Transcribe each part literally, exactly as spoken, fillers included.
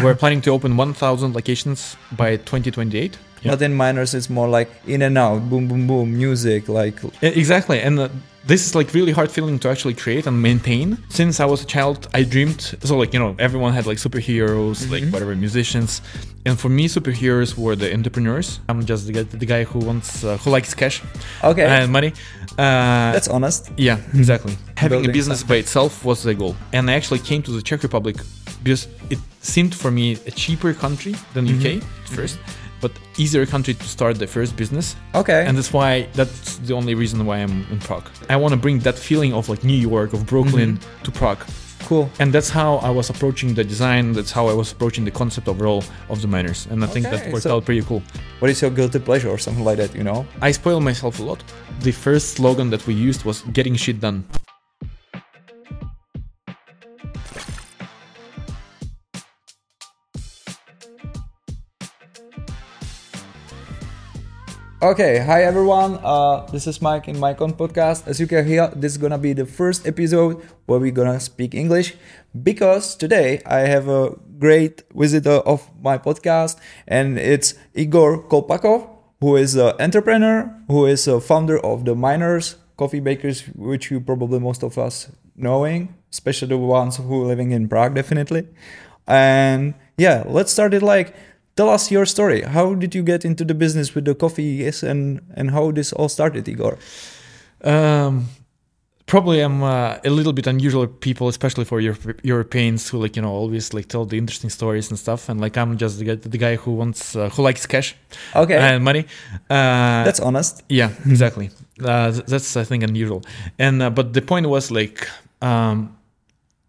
We're planning to open one thousand locations by twenty twenty-eight. Yeah. But in Miners, it's more like in and out, boom, boom, boom, music, like... Exactly. And uh, this is like really hard feeling to actually create and maintain. Since I was a child, I dreamed... So like, you know, everyone had like superheroes, mm-hmm. like whatever, musicians. And for me, superheroes were the entrepreneurs. I'm just the, the guy who wants, uh, who likes cash. Okay. And money. Uh, That's honest. Yeah, exactly. Having Building a business stuff. by itself was the goal. And I actually came to the Czech Republic because it seemed for me a cheaper country than U K mm-hmm. at first. Mm-hmm. But easier country to start the first business. Okay. And that's why, that's the only reason why I'm in Prague. I want to bring that feeling of like New York, of Brooklyn mm-hmm. to Prague. Cool. And that's how I was approaching the design. That's how I was approaching the concept overall of the Miners. And I okay. think that worked so, out pretty cool. What is your guilty pleasure or something like that, you know? I spoil myself a lot. The first slogan that we used was getting shit done. Okay, hi everyone, uh, this is Mike in Mike:ON podcast. As you can hear, this is gonna be the first episode where we're gonna speak English, because today I have a great visitor of my podcast, and it's Igor Kolpakov, who is an entrepreneur, who is a founder of the Miners Coffee Bakers, which you probably most of us knowing, especially the ones who are living in Prague, definitely. And yeah, let's start it like... Tell us your story. How did you get into the business with the coffees, and, and how this all started, Igor? Um, probably I'm uh, a little bit unusual people, especially for Euro- Europeans who like, you know, always like tell the interesting stories and stuff. And like, I'm just the, the guy who wants, uh, who likes cash okay. and money. Uh, that's honest. Yeah, exactly. uh, that's, I think, unusual. And, uh, but the point was like, um,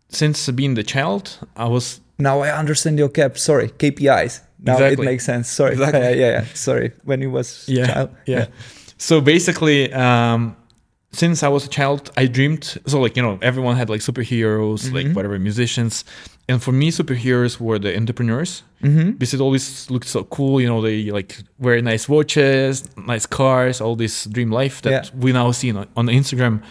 since being the child, I was... Now I understand your cap, sorry, K P Is. Now exactly. It makes sense. Sorry. Exactly. Yeah, yeah, yeah. Sorry. When you was yeah, child. Yeah. yeah. So basically, um, since I was a child, I dreamed. So like, you know, everyone had like superheroes, mm-hmm. like whatever, musicians. And for me, superheroes were the entrepreneurs. Mm-hmm. Because it always looked so cool. You know, they like wear nice watches, nice cars, all this dream life that yeah. we now see on, on Instagram.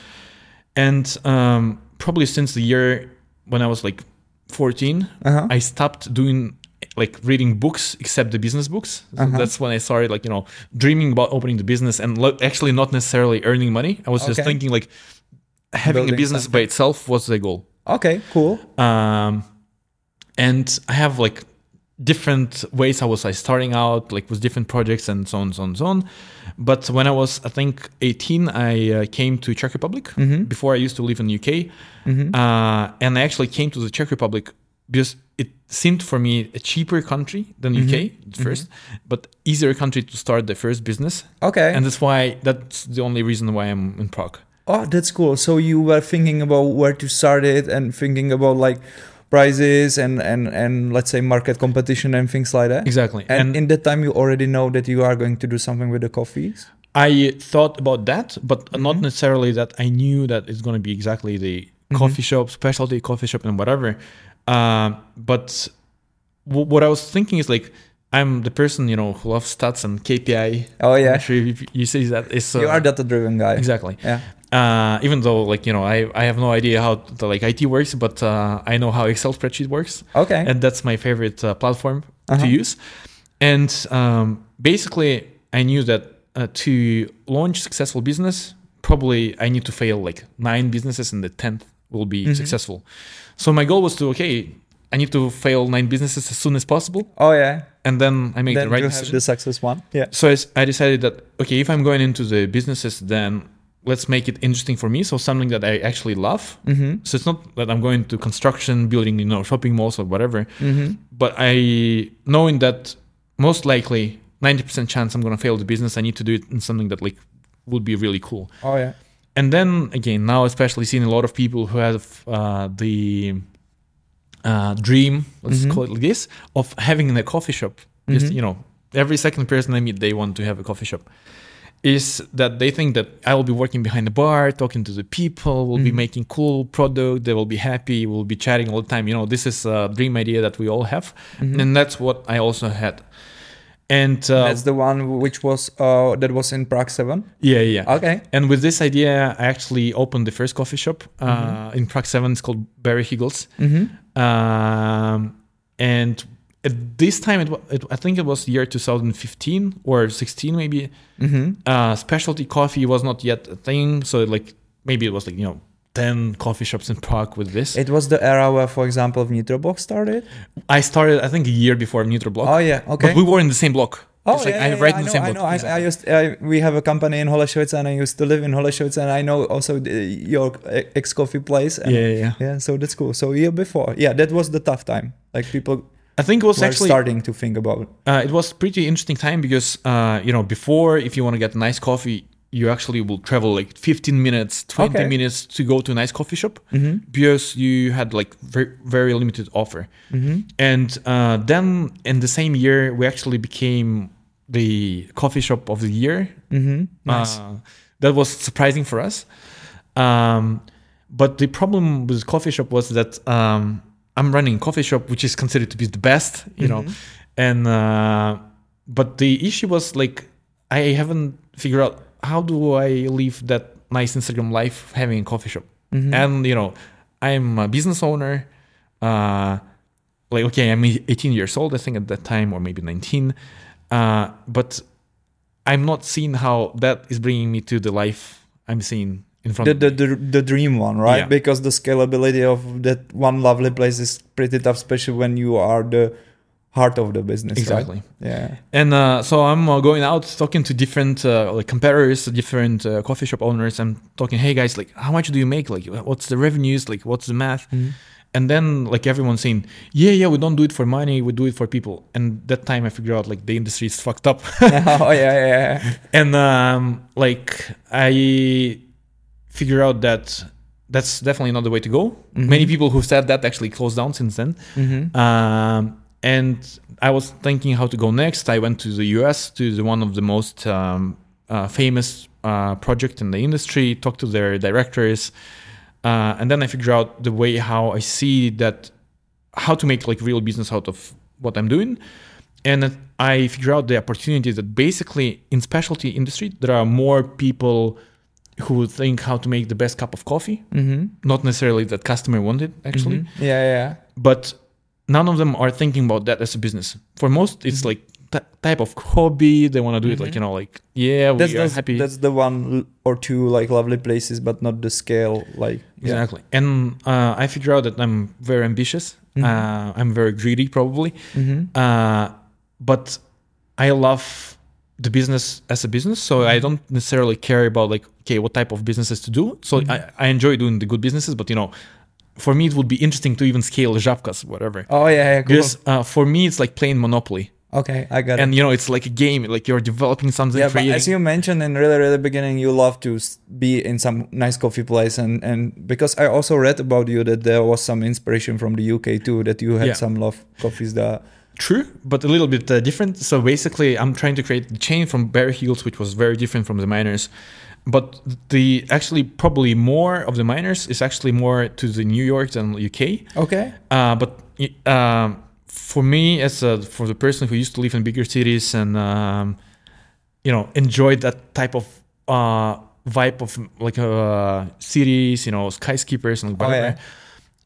And um, probably since the year when I was like fourteen, uh-huh. I stopped doing... like reading books except the business books. So uh-huh. That's when I started like, you know, dreaming about opening the business and lo- actually not necessarily earning money. I was okay. just thinking like having Building a business something. by itself was the goal. Okay, cool. Um, and I have like different ways I was like starting out like with different projects and so on, so on, so on. But when I was, I think eighteen, I uh, came to Czech Republic mm-hmm. before I used to live in the U K. Mm-hmm. Uh, and I actually came to the Czech Republic because it seemed for me a cheaper country than U K mm-hmm. at first, mm-hmm. but easier country to start the first business. Okay. And that's why, that's the only reason why I'm in Prague. Oh, that's cool. So you were thinking about where to start it and thinking about like prices and, and, and let's say market competition and things like that. Exactly. And, and in that time, you already know that you are going to do something with the coffees? I thought about that, but mm-hmm. not necessarily that I knew that it's going to be exactly the mm-hmm. coffee shop, specialty coffee shop and whatever. Uh, but w- what I was thinking is like, I'm the person, you know, who loves stats and K P I. Oh, yeah. I'm sure you, you see that. It's, uh, you are data-driven guy. Exactly. Yeah. Uh, even though, like, you know, I, I have no idea how the, like I T works, but uh, I know how Excel spreadsheet works. Okay. And that's my favorite uh, platform uh-huh. to use. And um, basically, I knew that uh, to launch successful business, probably I need to fail like nine businesses and the tenth will be mm-hmm. successful. So my goal was to, okay, I need to fail nine businesses as soon as possible. Oh, yeah. And then I make then the right decision. Then you have the success one. Yeah. So I, I decided that, okay, if I'm going into the businesses, then let's make it interesting for me. So something that I actually love. Mm-hmm. So it's not that I'm going to construction, building, you know, shopping malls or whatever. Mm-hmm. But I, knowing that most likely ninety percent chance I'm going to fail the business, I need to do it in something that like would be really cool. Oh, yeah. And then again, now especially seeing a lot of people who have uh, the uh, dream, let's mm-hmm. call it like this, of having a coffee shop. Mm-hmm. Just, you know, every second person I meet, they want to have a coffee shop. Is that they think that I will be working behind the bar, talking to the people, we'll mm-hmm. be making cool product, they will be happy, we'll be chatting all the time. You know, this is a dream idea that we all have, mm-hmm. and that's what I also had. And uh, that's the one which was uh, that was in Prague seven. Yeah, yeah. Okay. And with this idea, I actually opened the first coffee shop uh, mm-hmm. in Prague seven. It's called Berry Higgles. Mm-hmm. Um, and at this time, it, it, I think it was year two thousand fifteen or sixteen maybe, mm-hmm. uh, specialty coffee was not yet a thing. So like maybe it was like, you know, ten coffee shops in Prague with this. It was the era where, for example, NutroBlock started? I started, I think, a year before NutroBlock. Oh, yeah, okay. But we were in the same block. Oh, it's yeah, like, yeah, I, yeah, right I in know, the same I know. I, yeah. I used, I, we have a company in Holešovice, and I used to live in Holešovice, and I know also the, your ex-coffee place. And yeah, yeah, yeah. So that's cool. So a year before. Yeah, that was the tough time. Like people... I think it was actually starting to think about it. Uh, it was pretty interesting time because, uh, you know, before, if you want to get nice coffee, you actually will travel like fifteen minutes, twenty okay. minutes to go to a nice coffee shop mm-hmm. because you had like very, very limited offer. Mm-hmm. And uh, then in the same year, we actually became the coffee shop of the year. Mm-hmm. Nice. Uh, that was surprising for us. Um, but the problem with coffee shop was that... Um, I'm running a coffee shop, which is considered to be the best, you mm-hmm. know, and uh, but the issue was like, I haven't figured out how do I live that nice Instagram life having a coffee shop. Mm-hmm. And, you know, I'm a business owner. Uh, like, okay, I'm eighteen years old, I think at that time, or maybe nineteen. Uh, but I'm not seeing how that is bringing me to the life I'm seeing. In front the, the, the the dream one, right? Yeah. Because the scalability of that one lovely place is pretty tough, especially when you are the heart of the business. Exactly. Right? Yeah. And uh, so I'm uh, going out talking to different uh, like competitors, different uh, coffee shop owners. I'm talking, hey guys, like how much do you make? Like what's the revenues? Like what's the math? Mm-hmm. And then like everyone's saying, yeah, yeah, we don't do it for money, we do it for people. And that time I figured out like the industry is fucked up. oh yeah, yeah. yeah. And um, like I. figure out that that's definitely not the way to go. Mm-hmm. Many people who said that actually closed down since then. Mm-hmm. Um, and I was thinking how to go next. I went to the U S to the one of the most um, uh, famous uh, project in the industry, talked to their directors. Uh, and then I figured out the way how I see that, how to make like real business out of what I'm doing. And I figured out the opportunity that basically in specialty industry, there are more people who would think how to make the best cup of coffee. Mm-hmm. Not necessarily that customer wanted, actually. Mm-hmm. Yeah, yeah. But none of them are thinking about that as a business. For most, it's mm-hmm. like t- type of hobby. They want to do mm-hmm. it like, you know, like, yeah, that's, we are that's, happy. That's the one or two like lovely places, but not the scale. Like yeah. Exactly. And uh, I figured out that I'm very ambitious. Mm-hmm. Uh, I'm very greedy, probably. Mm-hmm. Uh, but I love... the business as a business. So I don't necessarily care about like, okay, what type of businesses to do. So mm-hmm. I, I enjoy doing the good businesses, but you know, for me, it would be interesting to even scale Žabkas, whatever. Oh yeah, yeah cool. Because uh, for me, it's like playing Monopoly. Okay, I got and, it. And you know, it's like a game, like you're developing something. Yeah, creating. But as you mentioned in really, really beginning, you love to be in some nice coffee place. And, and because I also read about you that there was some inspiration from the U K too, that you had yeah. some love coffees that... True, but a little bit uh, different. So basically, I'm trying to create the chain from Berry Higgles, which was very different from the Miners. But the actually probably more of the Miners is actually more to the New York than U K. Okay. Uh, but uh, for me, as a, for the person who used to live in bigger cities and um, you know enjoyed that type of uh, vibe of like uh, cities, you know, skyscrapers and whatever, oh, yeah.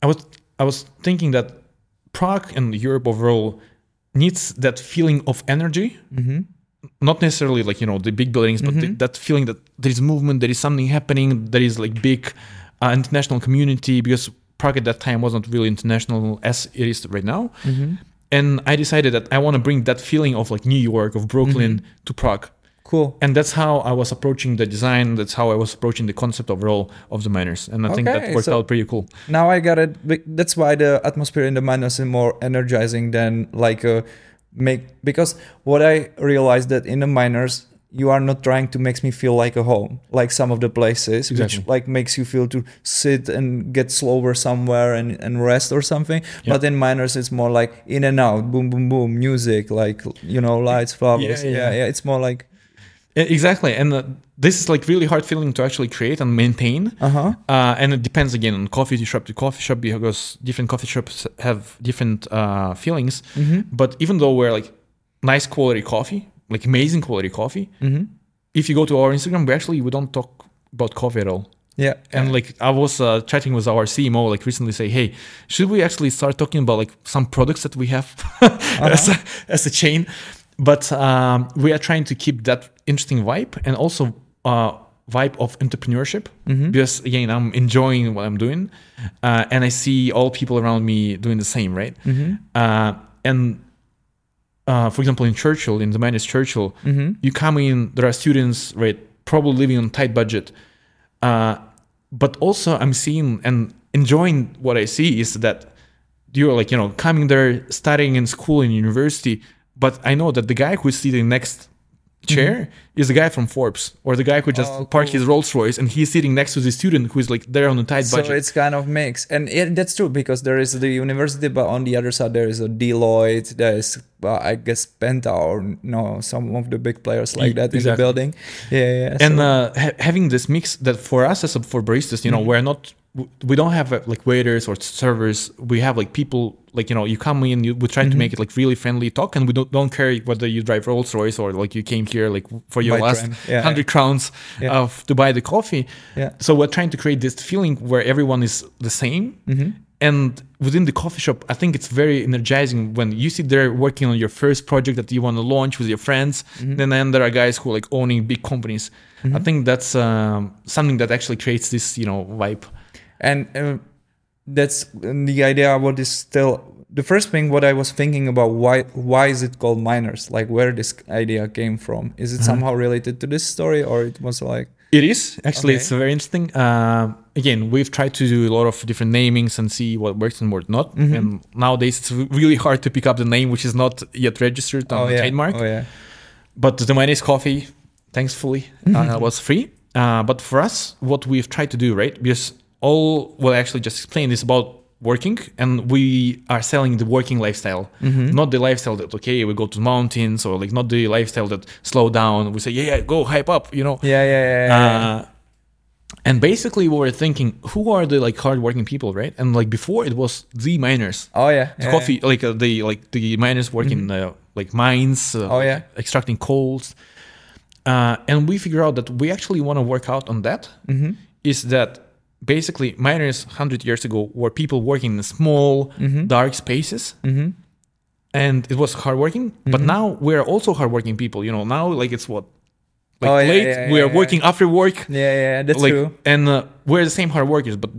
I was I was thinking that Prague and Europe overall needs that feeling of energy, mm-hmm. not necessarily like, you know, the big buildings, but mm-hmm. the, that feeling that there is movement, there is something happening, there is like big uh, international community, because Prague at that time wasn't really international as it is right now. Mm-hmm. And I decided that I want to bring that feeling of like New York, of Brooklyn mm-hmm. to Prague. Cool. And that's how I was approaching the design. That's how I was approaching the concept overall of the Miners. And I okay, think that worked so out pretty cool. Now I got it. That's why the atmosphere in the Miners is more energizing than like a make. Because what I realized that in the Miners, you are not trying to make me feel like a home, like some of the places, exactly. which like makes you feel to sit and get slower somewhere and, and rest or something. Yep. But in Miners, it's more like in and out, boom, boom, boom, music, like, you know, lights, flowers. Yeah, yeah, yeah. yeah it's more like... Exactly. And uh, this is like really hard feeling to actually create and maintain. Uh-huh. Uh, and it depends again on coffee shop to coffee shop because different coffee shops have different uh, feelings. Mm-hmm. But even though we're like nice quality coffee, like amazing quality coffee, mm-hmm. if you go to our Instagram, we actually we don't talk about coffee at all. Yeah. And like I was uh, chatting with our C M O like recently, say, hey, should we actually start talking about like some products that we have uh-huh. as, a, as a chain? But um, we are trying to keep that interesting vibe and also uh, vibe of entrepreneurship mm-hmm. because again, I'm enjoying what I'm doing uh, and I see all people around me doing the same, right? Mm-hmm. Uh, and uh, for example, in Churchill, in the Miners Churchill, mm-hmm. you come in, there are students, right, probably living on a tight budget. Uh, but also I'm seeing and enjoying what I see is that you're like, you know, coming there, studying in school and university. But I know that the guy who is sitting next chair mm-hmm. is the guy from Forbes or the guy who just oh, parked cool. his Rolls Royce and he's sitting next to the student who is like there on a tight budget. So it's kind of mix. And it, that's true because there is the university, but on the other side, there is a Deloitte, there is, uh, I guess, Penta or no, some of the big players like that exactly. in the building. Yeah, yeah. And so. uh, ha- having this mix that for us as a, for baristas, you know, mm-hmm. we're not, we don't have like waiters or servers. We have like people, like, you know, you come in, you, we try mm-hmm. to make it like really friendly talk and we don't, don't care whether you drive Rolls Royce or like you came here like for your By last yeah, hundred yeah. crowns yeah. of to buy the coffee. Yeah. So we're trying to create this feeling where everyone is the same. Mm-hmm. And within the coffee shop, I think it's very energizing when you sit there working on your first project that you want to launch with your friends. Mm-hmm. And then there are guys who are like owning big companies. Mm-hmm. I think that's um, something that actually creates this, you know, vibe. And uh, that's the idea. What is still the first thing? What I was thinking about why why is it called Miners? Like where this idea came from? Is it mm-hmm. somehow related to this story, or it was like it is actually? Okay. It's very interesting. Uh, again, we've tried to do a lot of different namings and see what works and what not. Mm-hmm. And nowadays it's really hard to pick up the name which is not yet registered on oh, the yeah. trademark. Oh, yeah. But the Miners Coffee, thankfully, mm-hmm. uh, was free. Uh, but for us, what we've tried to do, right? Because all what I actually just explained is about working, and we are selling the working lifestyle, mm-hmm. not the lifestyle that, okay, we go to mountains, or like not the lifestyle that slow down. We say, yeah, yeah, go hype up, you know? Yeah, yeah, yeah. Uh, yeah. And basically we were thinking, who are the like hardworking people, right? And like before it was the miners. Oh, yeah. yeah coffee, yeah. like uh, the like the miners working mm-hmm. uh, like mines, uh, oh, yeah. extracting coals. Uh, and we figure out that we actually want to work out on that, mm-hmm. is that basically, miners one hundred years ago were people working in small, mm-hmm. dark spaces. Mm-hmm. And it was hardworking. Mm-hmm. But now we're also hardworking people. You know, now, like, it's what? Like, oh, yeah, late. Yeah, yeah, we are yeah, working yeah. after work. Yeah, yeah, that's like, true. And uh, we're the same hard workers, but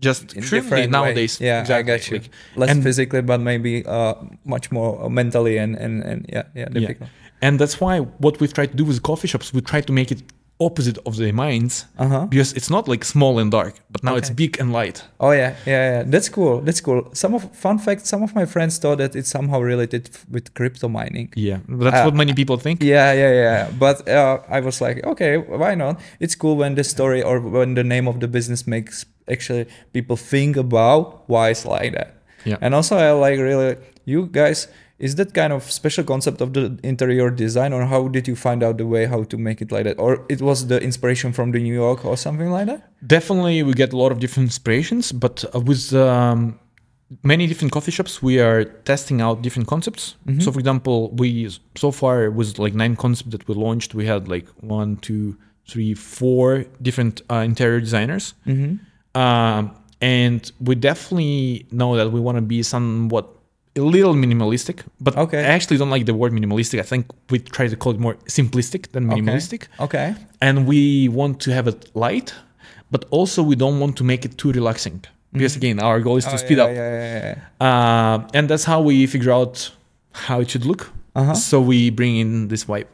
just differently nowadays. Way. Yeah, exactly. I got you. Like, less and, physically, but maybe uh, much more mentally and, and, and yeah, yeah, difficult. Yeah. And that's why what we've tried to do with coffee shops, we try to make it opposite of the mines uh-huh. because it's not like small and dark, but now okay. it's big and light. Oh yeah. yeah, yeah, that's cool. That's cool. Some of fun fact: some of my friends thought that it's somehow related f- with crypto mining. Yeah, that's uh, what many people think. Yeah, yeah, yeah. But uh, I was like, okay, why not? It's cool when the story or when the name of the business makes actually people think about why it's like that. Yeah. And also, I like really you guys. Is that kind of special concept of the interior design, or how did you find out the way how to make it like that? Or it was the inspiration from the New York or something like that? Definitely, we get a lot of different inspirations, but with um, many different coffee shops, we are testing out different concepts. Mm-hmm. So, for example, we so far with like nine concepts that we launched, we had like one, two, three, four different uh, interior designers. Mm-hmm. Um, and we definitely know that we want to be somewhat a little minimalistic, but okay. I actually don't like the word minimalistic. I think we try to call it more simplistic than minimalistic. Okay. okay. And we want to have it light, but also we don't want to make it too relaxing. Mm-hmm. Because again, our goal is to oh, speed yeah, up. Yeah, yeah, yeah. Uh, and that's how we figure out how it should look. Uh-huh. So we bring in this vibe.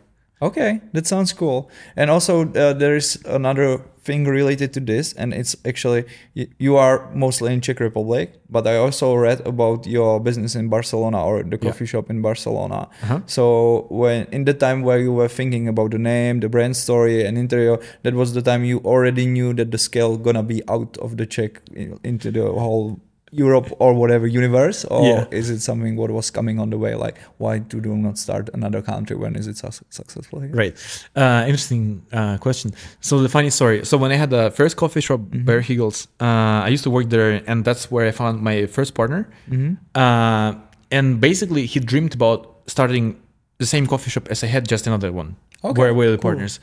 Okay, that sounds cool. And also uh, there is another thing related to this, and it's actually you are mostly in Czech Republic, but I also read about your business in Barcelona or the coffee yeah. shop in Barcelona. Uh-huh. So when in the time where you were thinking about the name, the brand story and interior, that was the time you already knew that the scale gonna be out of the Czech into the whole Europe or whatever universe, or yeah. is it something what was coming on the way? Like, why do do not start another country when is it su- successful? Here? Right. Uh, interesting uh, question. So the funny story. So when I had the first coffee shop, mm-hmm. Berry Higgles, uh, I used to work there, and that's where I found my first partner. Mm-hmm. Uh, and basically, he dreamed about starting the same coffee shop as I had, just another one. Okay. Where were the cool. partners?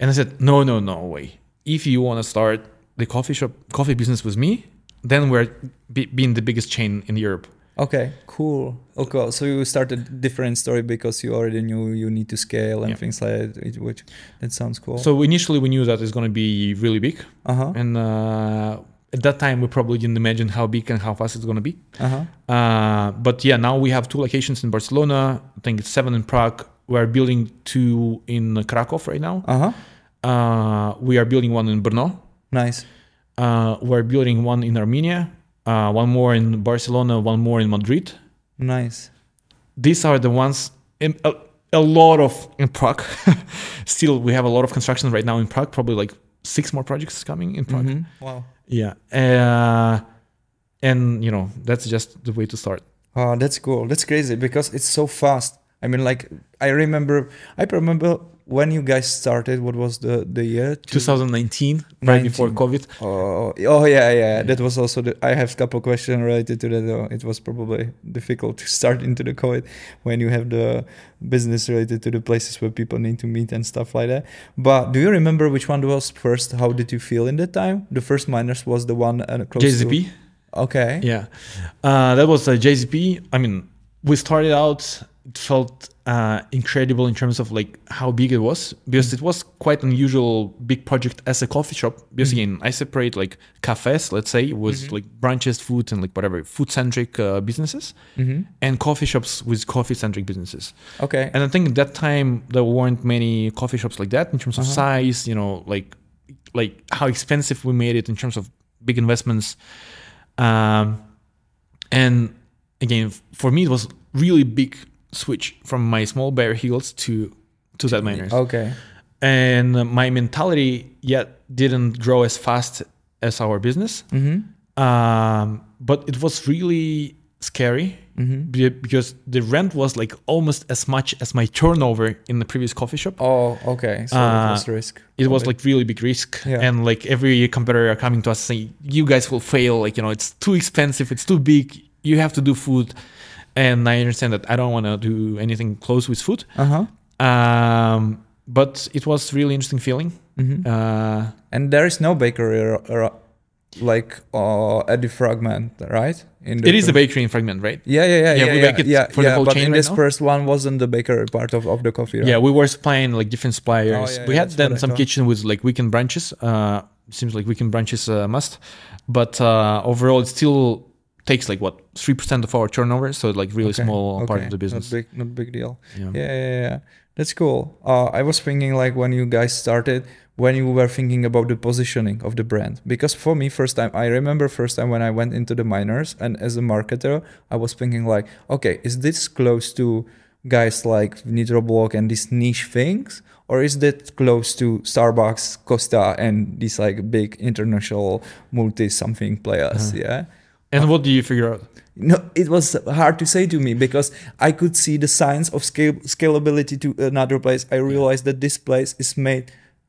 And I said, no, no, no way. If you want to start the coffee shop, coffee business with me, then we're be, being the biggest chain in Europe. Okay, cool. Okay, so you started a different story because you already knew you need to scale and yeah. things like that, which that sounds cool. So initially we knew that it's going to be really big. Uh-huh. And uh, at that time we probably didn't imagine how big and how fast it's going to be. Uh-huh. Uh, but yeah, now we have two locations in Barcelona. I think it's seven in Prague. We're building two in Krakow right now. Uh-huh. Uh, we are building one in Brno. Nice. Uh, we're building one in Armenia. Uh, one more in Barcelona, one more in Madrid. Nice. These are the ones, in, a, a lot of in Prague. Still, we have a lot of construction right now in Prague, probably like six more projects coming in Prague. Mm-hmm. Wow. Yeah. Uh, and, you know, that's just the way to start. Oh, that's cool. That's crazy because it's so fast. I mean, like, I remember, I remember when you guys started, what was the, the year? twenty nineteen, right before COVID. Oh, oh yeah, yeah. That was also, the, I have a couple questions related to that. It was probably difficult to start into the COVID when you have the business related to the places where people need to meet and stuff like that. But do you remember which one was first? How did you feel in that time? The first Miners was the one uh, close J Z P. To... Okay. Yeah. Uh, that was uh, J Z P. I mean, we started out... It felt uh, incredible in terms of like how big it was because it was quite unusual big project as a coffee shop. Because mm-hmm. again, I separate like cafes, let's say, with mm-hmm. like branches, food and like whatever food centric uh, businesses, mm-hmm. and coffee shops with coffee centric businesses. Okay. And I think at that time there weren't many coffee shops like that in terms of uh-huh. size, you know, like like how expensive we made it in terms of big investments, um, and again for me it was really big. Switch from my small Berry Higgles to to that Miners. Okay. And my mentality yet didn't grow as fast as our business. Mm-hmm. Um, but it was really scary mm-hmm. because the rent was like almost as much as my turnover in the previous coffee shop. Oh, okay. So uh, it was risk. It was like really big risk. Yeah. And like every competitor coming to us saying, you guys will fail. Like, you know, it's too expensive. It's too big. You have to do food. And I understand that I don't want to do anything close with food. Uh-huh. Um, but it was really interesting feeling. Mm-hmm. Uh, and there is no bakery or, or like uh, at the Fragment, right? In the it is a bakery in Fragment, right? Yeah, yeah, yeah. Yeah, yeah we yeah, make it yeah, for yeah, the whole but chain in right this now. First one wasn't the bakery part of, of the coffee, right? Yeah, we were supplying like different suppliers. Oh, yeah, we yeah, had then some kitchen with like weekend branches. Uh, seems like weekend branches uh, must. But uh, overall, it's still... takes like what three percent of our turnover, so like really okay. small okay. part of the business. Not big, not big deal. Yeah, yeah, yeah. yeah. That's cool. Uh, I was thinking like when you guys started, when you were thinking about the positioning of the brand, because for me, first time I remember first time when I went into the Miners, and as a marketer, I was thinking like, okay, is this close to guys like NutroBlock and these niche things, or is that close to Starbucks, Costa, and these like big international multi something players? Uh-huh. Yeah. And what do you figure out? No, it was hard to say to me because I could see the signs of scale, scalability to another place. I realized yeah. that this place is made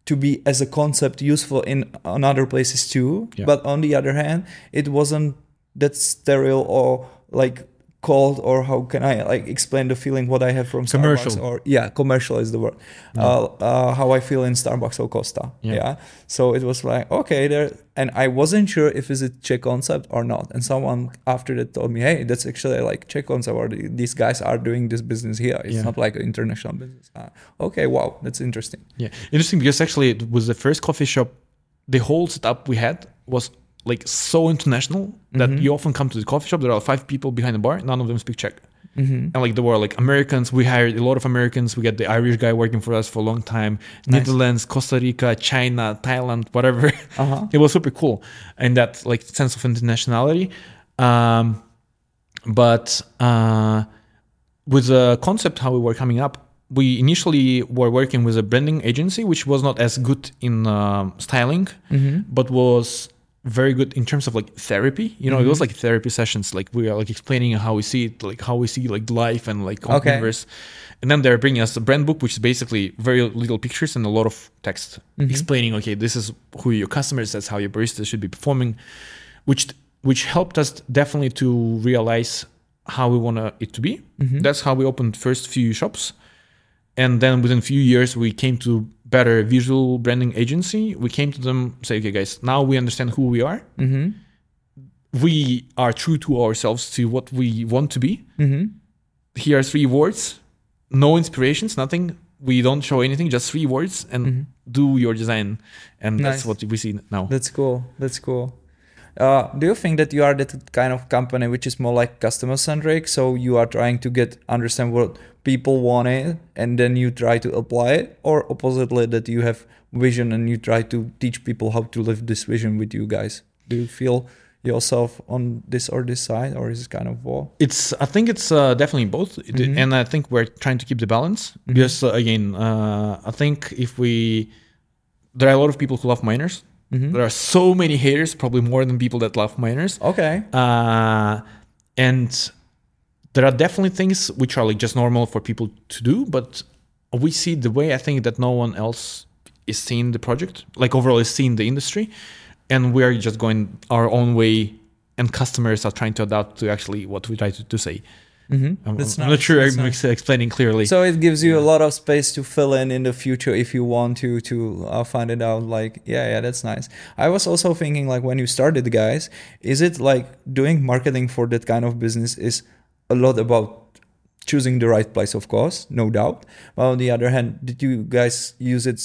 to be as a concept useful in other places too. Yeah. But on the other hand, it wasn't that sterile or like cold or how can I like explain the feeling what I have from commercial. Starbucks or yeah, commercial is the word. Yeah. Uh, uh, how I feel in Starbucks or Costa. Yeah. yeah. So it was like okay there. And I wasn't sure if it's a Czech concept or not. And someone after that told me, hey, that's actually like Czech concept or these guys are doing this business here. It's yeah. not like an international business. Uh, okay, wow, that's interesting. Yeah, interesting because actually it was the first coffee shop, the whole setup we had was like so international that mm-hmm. you often come to the coffee shop, there are five people behind the bar, none of them speak Czech. Mm-hmm. And like there were like Americans, we hired a lot of Americans, we got the Irish guy working for us for a long time, nice. Netherlands, Costa Rica, China, Thailand, whatever. Uh-huh. It was super cool. And that like sense of internationality. Um, but uh, with the concept how we were coming up, we initially were working with a branding agency, which was not as good in um, styling, mm-hmm. but was... very good in terms of like therapy, you know, mm-hmm. it was like therapy sessions, like we are like explaining how we see it, like how we see like life and like okay. universe. And then they're bringing us a brand book, which is basically very little pictures and a lot of text mm-hmm. explaining, okay, this is who your customers, that's how your barista should be performing, which, which helped us definitely to realize how we want it to be. Mm-hmm. That's how we opened first few shops. And then within a few years, we came to better visual branding agency, we came to them and said, okay, guys, now we understand who we are. Mm-hmm. We are true to ourselves, to what we want to be. Mm-hmm. Here are three words. No inspirations, nothing. We don't show anything, just three words, and mm-hmm. do your design. And nice. That's what we see now. That's cool. That's cool. Uh, do you think that you are that kind of company which is more like customer-centric? So you are trying to get understand what people want it, and then you try to apply it? Or oppositely, that you have vision and you try to teach people how to live this vision with you guys? Do you feel yourself on this or this side, or is it kind of war? It's, I think it's uh, definitely both. Mm-hmm. And I think we're trying to keep the balance. Mm-hmm. Because uh, again, uh, I think if we, there are a lot of people who love miners. Mm-hmm. There are so many haters, probably more than people that love miners. Okay. Uh, and there are definitely things which are like just normal for people to do, but we see the way I think that no one else is seeing the project, like overall is seeing the industry, and we are just going our own way, and customers are trying to adapt to actually what we try to, to say. Mm-hmm. I'm, that's I'm nice. Not sure that's I'm nice. Explaining clearly. So it gives you yeah. a lot of space to fill in in the future if you want to to uh, find it out. Like, yeah, yeah, that's nice. I was also thinking, like, when you started, guys, is it like doing marketing for that kind of business is a lot about choosing the right place, of course, no doubt. But on the other hand, did you guys use it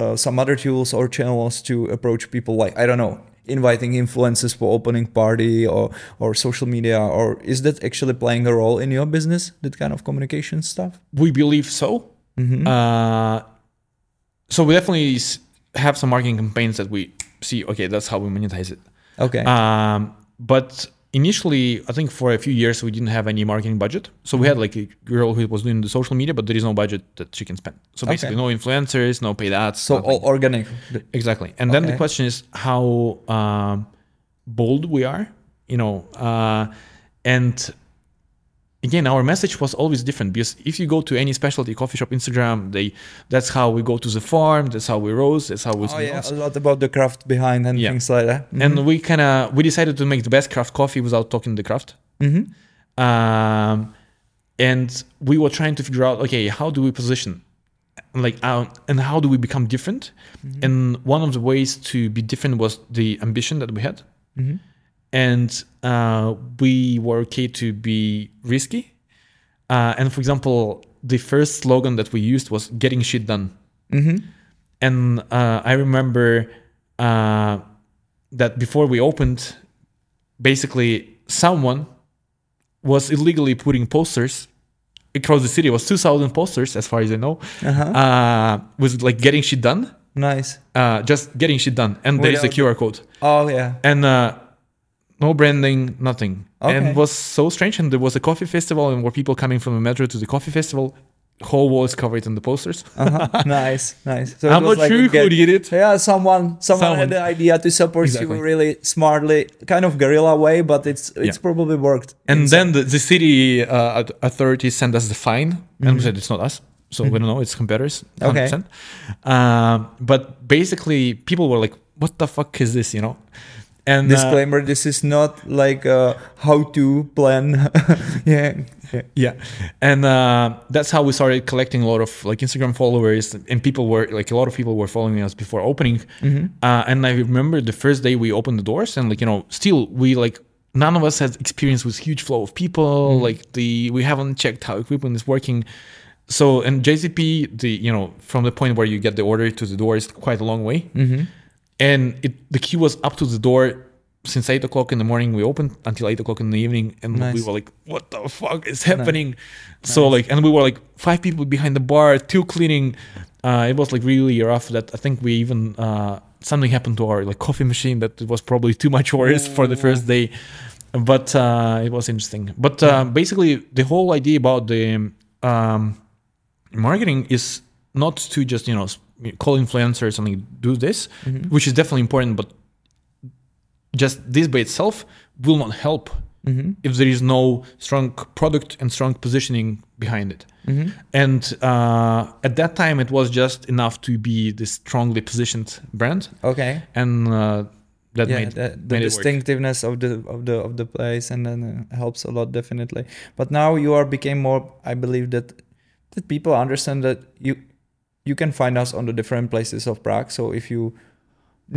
uh, some other tools or channels to approach people? Like, I don't know, inviting influencers for opening party or or social media, or is that actually playing a role in your business, that kind of communication stuff? We believe so. Mm-hmm. Uh, so we definitely have some marketing campaigns that we see, okay, that's how we monetize it. Okay. Um, but initially, I think for a few years, we didn't have any marketing budget. So we had like a girl who was doing the social media, but there is no budget that she can spend. So basically okay. no influencers, no paid ads. So all like organic. That. Exactly. And okay. then the question is how um, bold we are, you know. Uh, and again, our message was always different, because if you go to any specialty coffee shop Instagram, they that's how we go to the farm, that's how we roast, that's how we... Oh yeah, else. A lot about the craft behind and yeah. things like that. Mm-hmm. And we kind of, we decided to make the best craft coffee without talking the craft. Mm-hmm. Um, and we were trying to figure out, okay, how do we position? Like, uh, and how do we become different? Mm-hmm. And one of the ways to be different was the ambition that we had. Mm-hmm. And uh, we were okay to be risky. Uh, and for example, the first slogan that we used was getting shit done. Mm-hmm. And uh, I remember uh, that before we opened, basically someone was illegally putting posters across the city. It was two thousand posters, as far as I know, uh-huh. uh, with like getting shit done. Nice. Uh, just getting shit done. And there Without- is a Q R code. Oh, yeah. And... Uh, no branding, nothing. Okay. And it was so strange. And there was a coffee festival, and were people coming from the metro to the coffee festival. Whole wall is covered in the posters. uh-huh. Nice, nice. So I'm not like sure get, who did it. Yeah, someone, someone, someone had the idea to support exactly. you really smartly, kind of guerrilla way, but it's it's yeah. probably worked. And then the, the city uh, authorities sent us the fine, mm-hmm. and we said it's not us. So mm-hmm. we don't know, it's competitors. one hundred percent. Okay. Uh, but basically, people were like, "What the fuck is this?" You know. And disclaimer, uh, this is not like a how-to plan. yeah. yeah. Yeah. And uh, that's how we started collecting a lot of like Instagram followers, and people were like, a lot of people were following us before opening. Mm-hmm. Uh, and I remember the first day we opened the doors, and like, you know, still we like, none of us had experience with huge flow of people. Mm-hmm. Like the, we haven't checked how equipment is working. So, and J C P, the, you know, from the point where you get the order to the door is quite a long way. Mm-hmm. And it, the queue was up to the door since eight o'clock in the morning. We opened until eight o'clock in the evening, and nice. We were like, "What the fuck is happening?" Nice. So like, and we were like five people behind the bar, two cleaning. Uh, it was like really rough. That I think we even uh, something happened to our like coffee machine that it was probably too much orders yeah. for the first day, but uh, it was interesting. But uh, yeah. basically, the whole idea about the um, marketing is not to just you know. call influencers or something, do this, mm-hmm. which is definitely important, but just this by itself will not help mm-hmm. if there is no strong product and strong positioning behind it. Mm-hmm. And uh, at that time, it was just enough to be this strongly positioned brand. Okay. And uh, that yeah, made, the, the made distinctiveness of the of the of the place, and then uh, helps a lot definitely. But now you are became more, I believe that that people understand that you. you can find us on the different places of Prague. So if you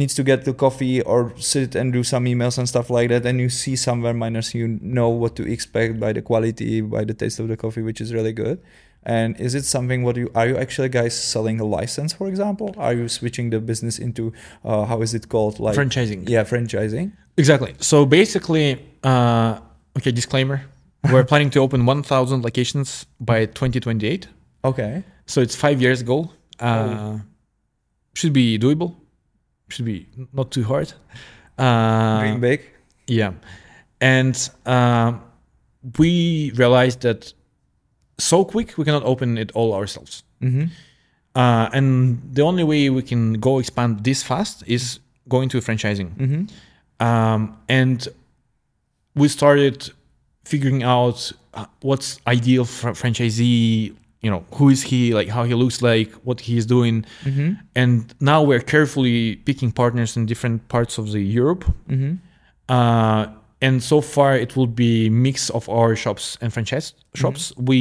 needs to get the coffee or sit and do some emails and stuff like that, and you see somewhere miners, you know what to expect by the quality, by the taste of the coffee, which is really good. And is it something what you are you actually guys selling a license, for example? Are you switching the business into uh, how is it called, like franchising? Yeah, franchising. Exactly. So basically, uh, okay, disclaimer: we're planning to open one thousand locations by twenty twenty-eight. Okay. So it's five years goal. Uh, oh. Should be doable. Should be not too hard. Uh, Dream big. Yeah, and uh, we realized that. So quick, we cannot open it all ourselves. Mm-hmm. Uh, and the only way we can go expand this fast is going to franchising. Mm-hmm. Um, and we started figuring out uh, what's ideal for franchisee, you know, who is he, like how he looks like, what he is doing. Mm-hmm. And now we're carefully picking partners in different parts of the Europe. Mm-hmm. Uh, And so far, it will be mix of our shops and franchise shops. Mm-hmm. We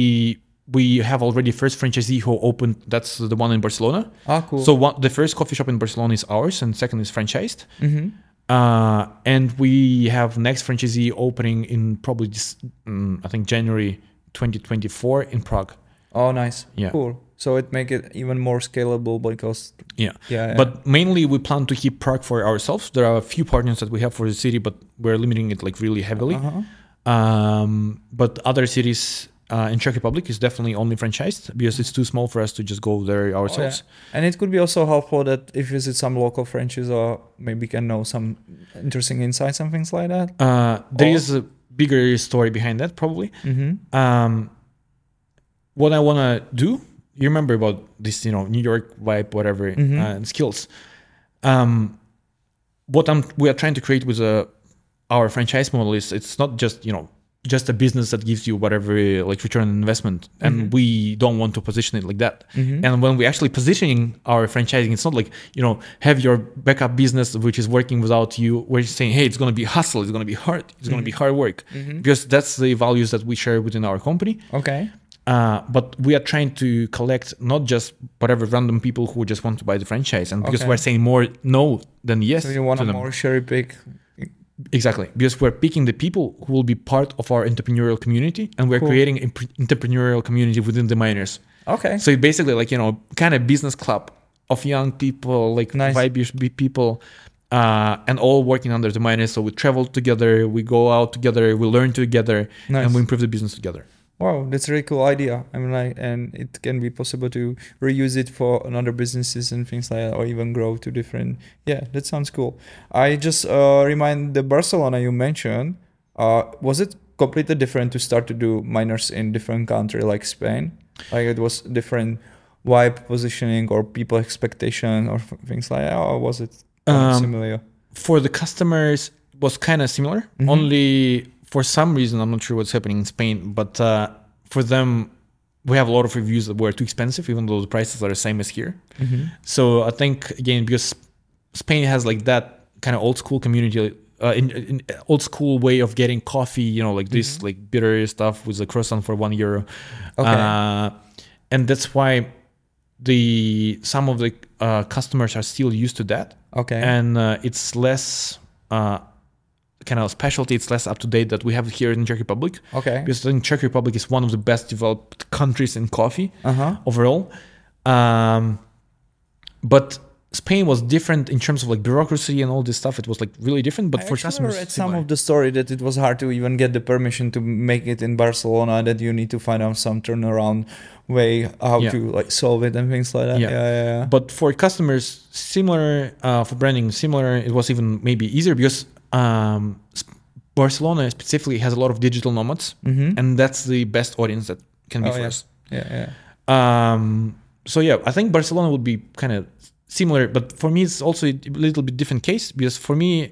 we have already first franchisee who opened. That's the one in Barcelona. Ah, cool. So one, the first coffee shop in Barcelona is ours, and second is franchised. Mm-hmm. Uh, and we have next franchisee opening in probably just, um, I think January twenty twenty-four in Prague. Oh, nice. Yeah. Cool. So it make it even more scalable because... Yeah. yeah, yeah. But mainly we plan to keep Prague for ourselves. There are a few partners that we have for the city, but we're limiting it like really heavily. Uh-huh. Um, but other cities uh, in Czech Republic is definitely only franchised because it's too small for us to just go there ourselves. Oh, yeah. And it could be also helpful that if you visit some local franchises or maybe can know some interesting insights and things like that. Uh, there or... is a bigger story behind that probably. Mm-hmm. Um, what I want to do... You remember about this, you know, New York vibe, whatever, mm-hmm. uh, and skills. Um, what I'm, we are trying to create with uh, our franchise model is it's not just, you know, just a business that gives you whatever, like return on investment. And mm-hmm. we don't want to position it like that. Mm-hmm. And when we actually positioning our franchising, it's not like, you know, have your backup business, which is working without you. We're saying, hey, it's going to be hustle. It's going to be hard. It's mm-hmm. going to be hard work mm-hmm. because that's the values that we share within our company. Okay. Uh, but we are trying to collect not just whatever random people who just want to buy the franchise, and because okay. we're saying more no than yes. So you want to a them. More cherry pick. Exactly, because we're picking the people who will be part of our entrepreneurial community, and we're cool. creating an entrepreneurial community within the miners. Okay. So it's basically like, you know, kind of business club of young people, like nice. Vibish people, uh, and all working under the miners. So we travel together, we go out together, we learn together, nice. And we improve the business together. Wow, that's a really cool idea. I mean, like, and it can be possible to reuse it for another businesses and things like that, or even grow to different. Yeah, that sounds cool. I just uh, remind the Barcelona you mentioned. Uh, was it completely different to start to do miners in different country like Spain? Like it was different vibe positioning or people expectation or f- things like that, or was it um, similar? For the customers, it was kind of similar. Mm-hmm. Only. For some reason, I'm not sure what's happening in Spain, but uh, for them, we have a lot of reviews that were too expensive, even though the prices are the same as here. Mm-hmm. So I think, again, because Spain has like that kind of old school community, uh, in, in old school way of getting coffee, you know, like mm-hmm. this like bitter stuff with a croissant for one euro. Okay. Uh, and that's why the some of the uh, customers are still used to that. Okay. And uh, it's less... Uh, kind of specialty, it's less up to date that we have here in Czech Republic. Okay. Because I think Czech Republic is one of the best developed countries in coffee uh-huh. overall. Um, but Spain was different in terms of like bureaucracy and all this stuff. It was like really different, but I for customers... I read some of the story that it was hard to even get the permission to make it in Barcelona, that you need to find out some turnaround way how yeah. to like solve it and things like that. Yeah, yeah, yeah, yeah. But for customers, similar, uh, for branding, similar, it was even maybe easier because Um, Barcelona specifically has a lot of digital nomads, mm-hmm. and that's the best audience that can be oh, for yeah. us. Yeah, yeah. Um, so yeah, I think Barcelona would be kind of similar, but for me it's also a little bit different case because for me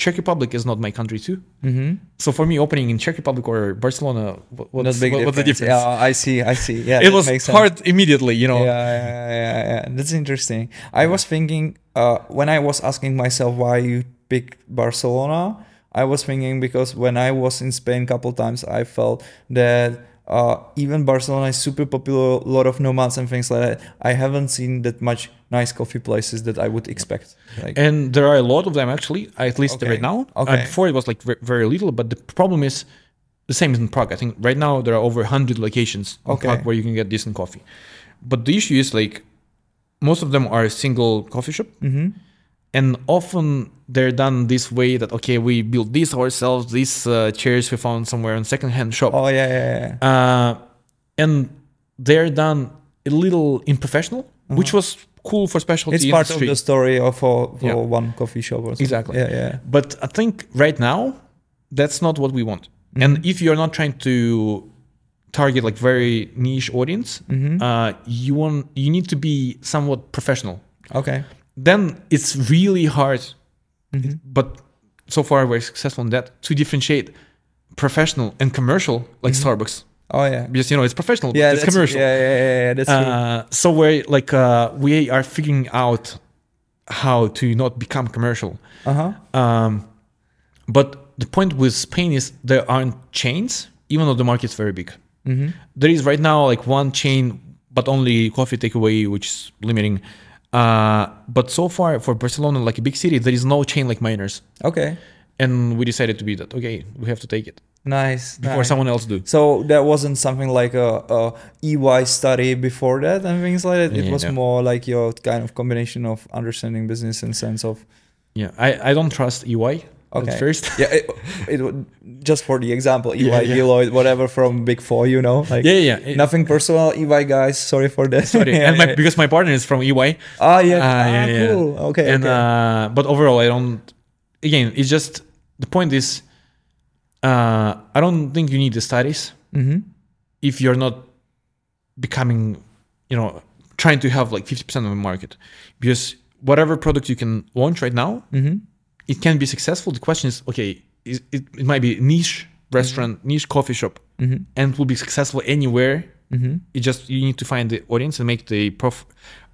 Czech Republic is not my country too. Mm-hmm. So for me, opening in Czech Republic or Barcelona, what, what's, big what, what's the difference? Yeah, I see, I see. Yeah, it was hard immediately, you know. Yeah, yeah, yeah, yeah. That's interesting. I yeah. was thinking uh, when I was asking myself why you pick Barcelona, I was thinking because when I was in Spain a couple times, I felt that Uh, even Barcelona is super popular, a lot of nomads and things like that. I haven't seen that much nice coffee places that I would expect. Like, and there are a lot of them actually, at least okay. right now. Okay. Uh, before it was like very little, but the problem is the same as in Prague. I think right now there are over one hundred locations in okay. Prague where you can get decent coffee. But the issue is like most of them are a single coffee shop. Mm-hmm. And often they're done this way that, okay, we built this ourselves, these uh, chairs we found somewhere in secondhand shop. Oh, yeah, yeah, yeah. Uh, and they're done a little unprofessional, uh-huh. which was cool for specialty industry. It's part industry. of the story of for, for yeah. one coffee shop or something. Exactly. Yeah, yeah. But I think right now, that's not what we want. Mm-hmm. And if you're not trying to target like very niche audience, mm-hmm. uh, you want you need to be somewhat professional. Okay. Then it's really hard, mm-hmm. but so far we're successful in that, to differentiate professional and commercial, like mm-hmm. Starbucks. Oh, yeah. Because, you know, it's professional, yeah, but it's commercial. Yeah, yeah, yeah, yeah. That's uh, true. So we're, like, uh, we are figuring out how to not become commercial. Uh-huh. Um, but the point with Spain is there aren't chains, even though the market's very big. Mm-hmm. There is right now, like, one chain, but only coffee takeaway, which is limiting. Uh, but so far for Barcelona, like a big city, there is no chain like Miners. Okay. And we decided to be that. Okay, we have to take it. Nice. Before nice. someone else do. So that wasn't something like a, a E Y study before that and things like that. It yeah, was yeah. more like your kind of combination of understanding business and sense of. Yeah, I, I don't trust E Y. Okay. At first, yeah, it, it, just for the example, E Y, yeah, yeah. Deloitte, whatever from Big Four, you know, like yeah, yeah, it, nothing personal. E Y guys, sorry for that. Sorry, yeah, and my, yeah. because my partner is from E Y. Ah, yeah, uh, ah, yeah, yeah. cool. Okay, and okay. Uh, but overall, I don't. Again, it's just the point is, uh, I don't think you need the studies mm-hmm. if you're not becoming, you know, trying to have like fifty percent of the market, because whatever product you can launch right now. Mm-hmm. It can be successful. The question is, okay, is, it, it might be niche restaurant, mm-hmm. niche coffee shop, mm-hmm. and it will be successful anywhere. Mm-hmm. It just you need to find the audience and make the prof,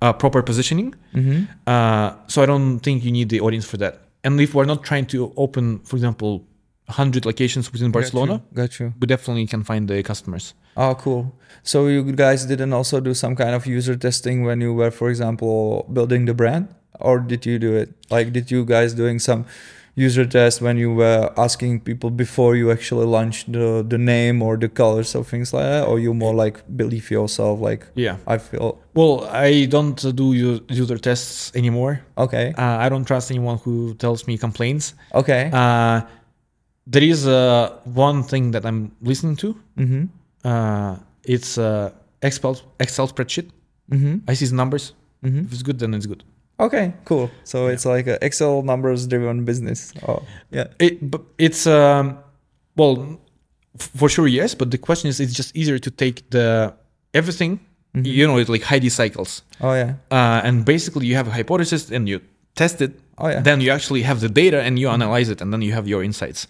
uh, proper positioning. Mm-hmm. Uh, so I don't think you need the audience for that. And if we're not trying to open, for example, one hundred locations within Barcelona, got you. Got you. We definitely can find the customers. Oh, cool. So you guys didn't also do some kind of user testing when you were, for example, building the brand? Or did you do it? Like, did you guys doing some user test when you were asking people before you actually launched the, the name or the colors or things like that? Or you more like believe yourself? Like, yeah, I feel. Well, I don't do user tests anymore. Okay. Uh, I don't trust anyone who tells me complaints. Okay. Uh, there is uh, one thing that I'm listening to. Mm-hmm. Uh, it's uh, Excel Excel spreadsheet. Mm-hmm. I see the numbers. Mm-hmm. If it's good, then it's good. Okay, cool. So yeah. It's like an Excel numbers-driven business. Oh, yeah. It, but it's um, well, f- for sure yes. But the question is, it's just easier to take the everything. Mm-hmm. You know, it's like Heidi cycles. Oh yeah. Uh, and basically, you have a hypothesis and you test it. Oh yeah. Then you actually have the data and you analyze it, and then you have your insights.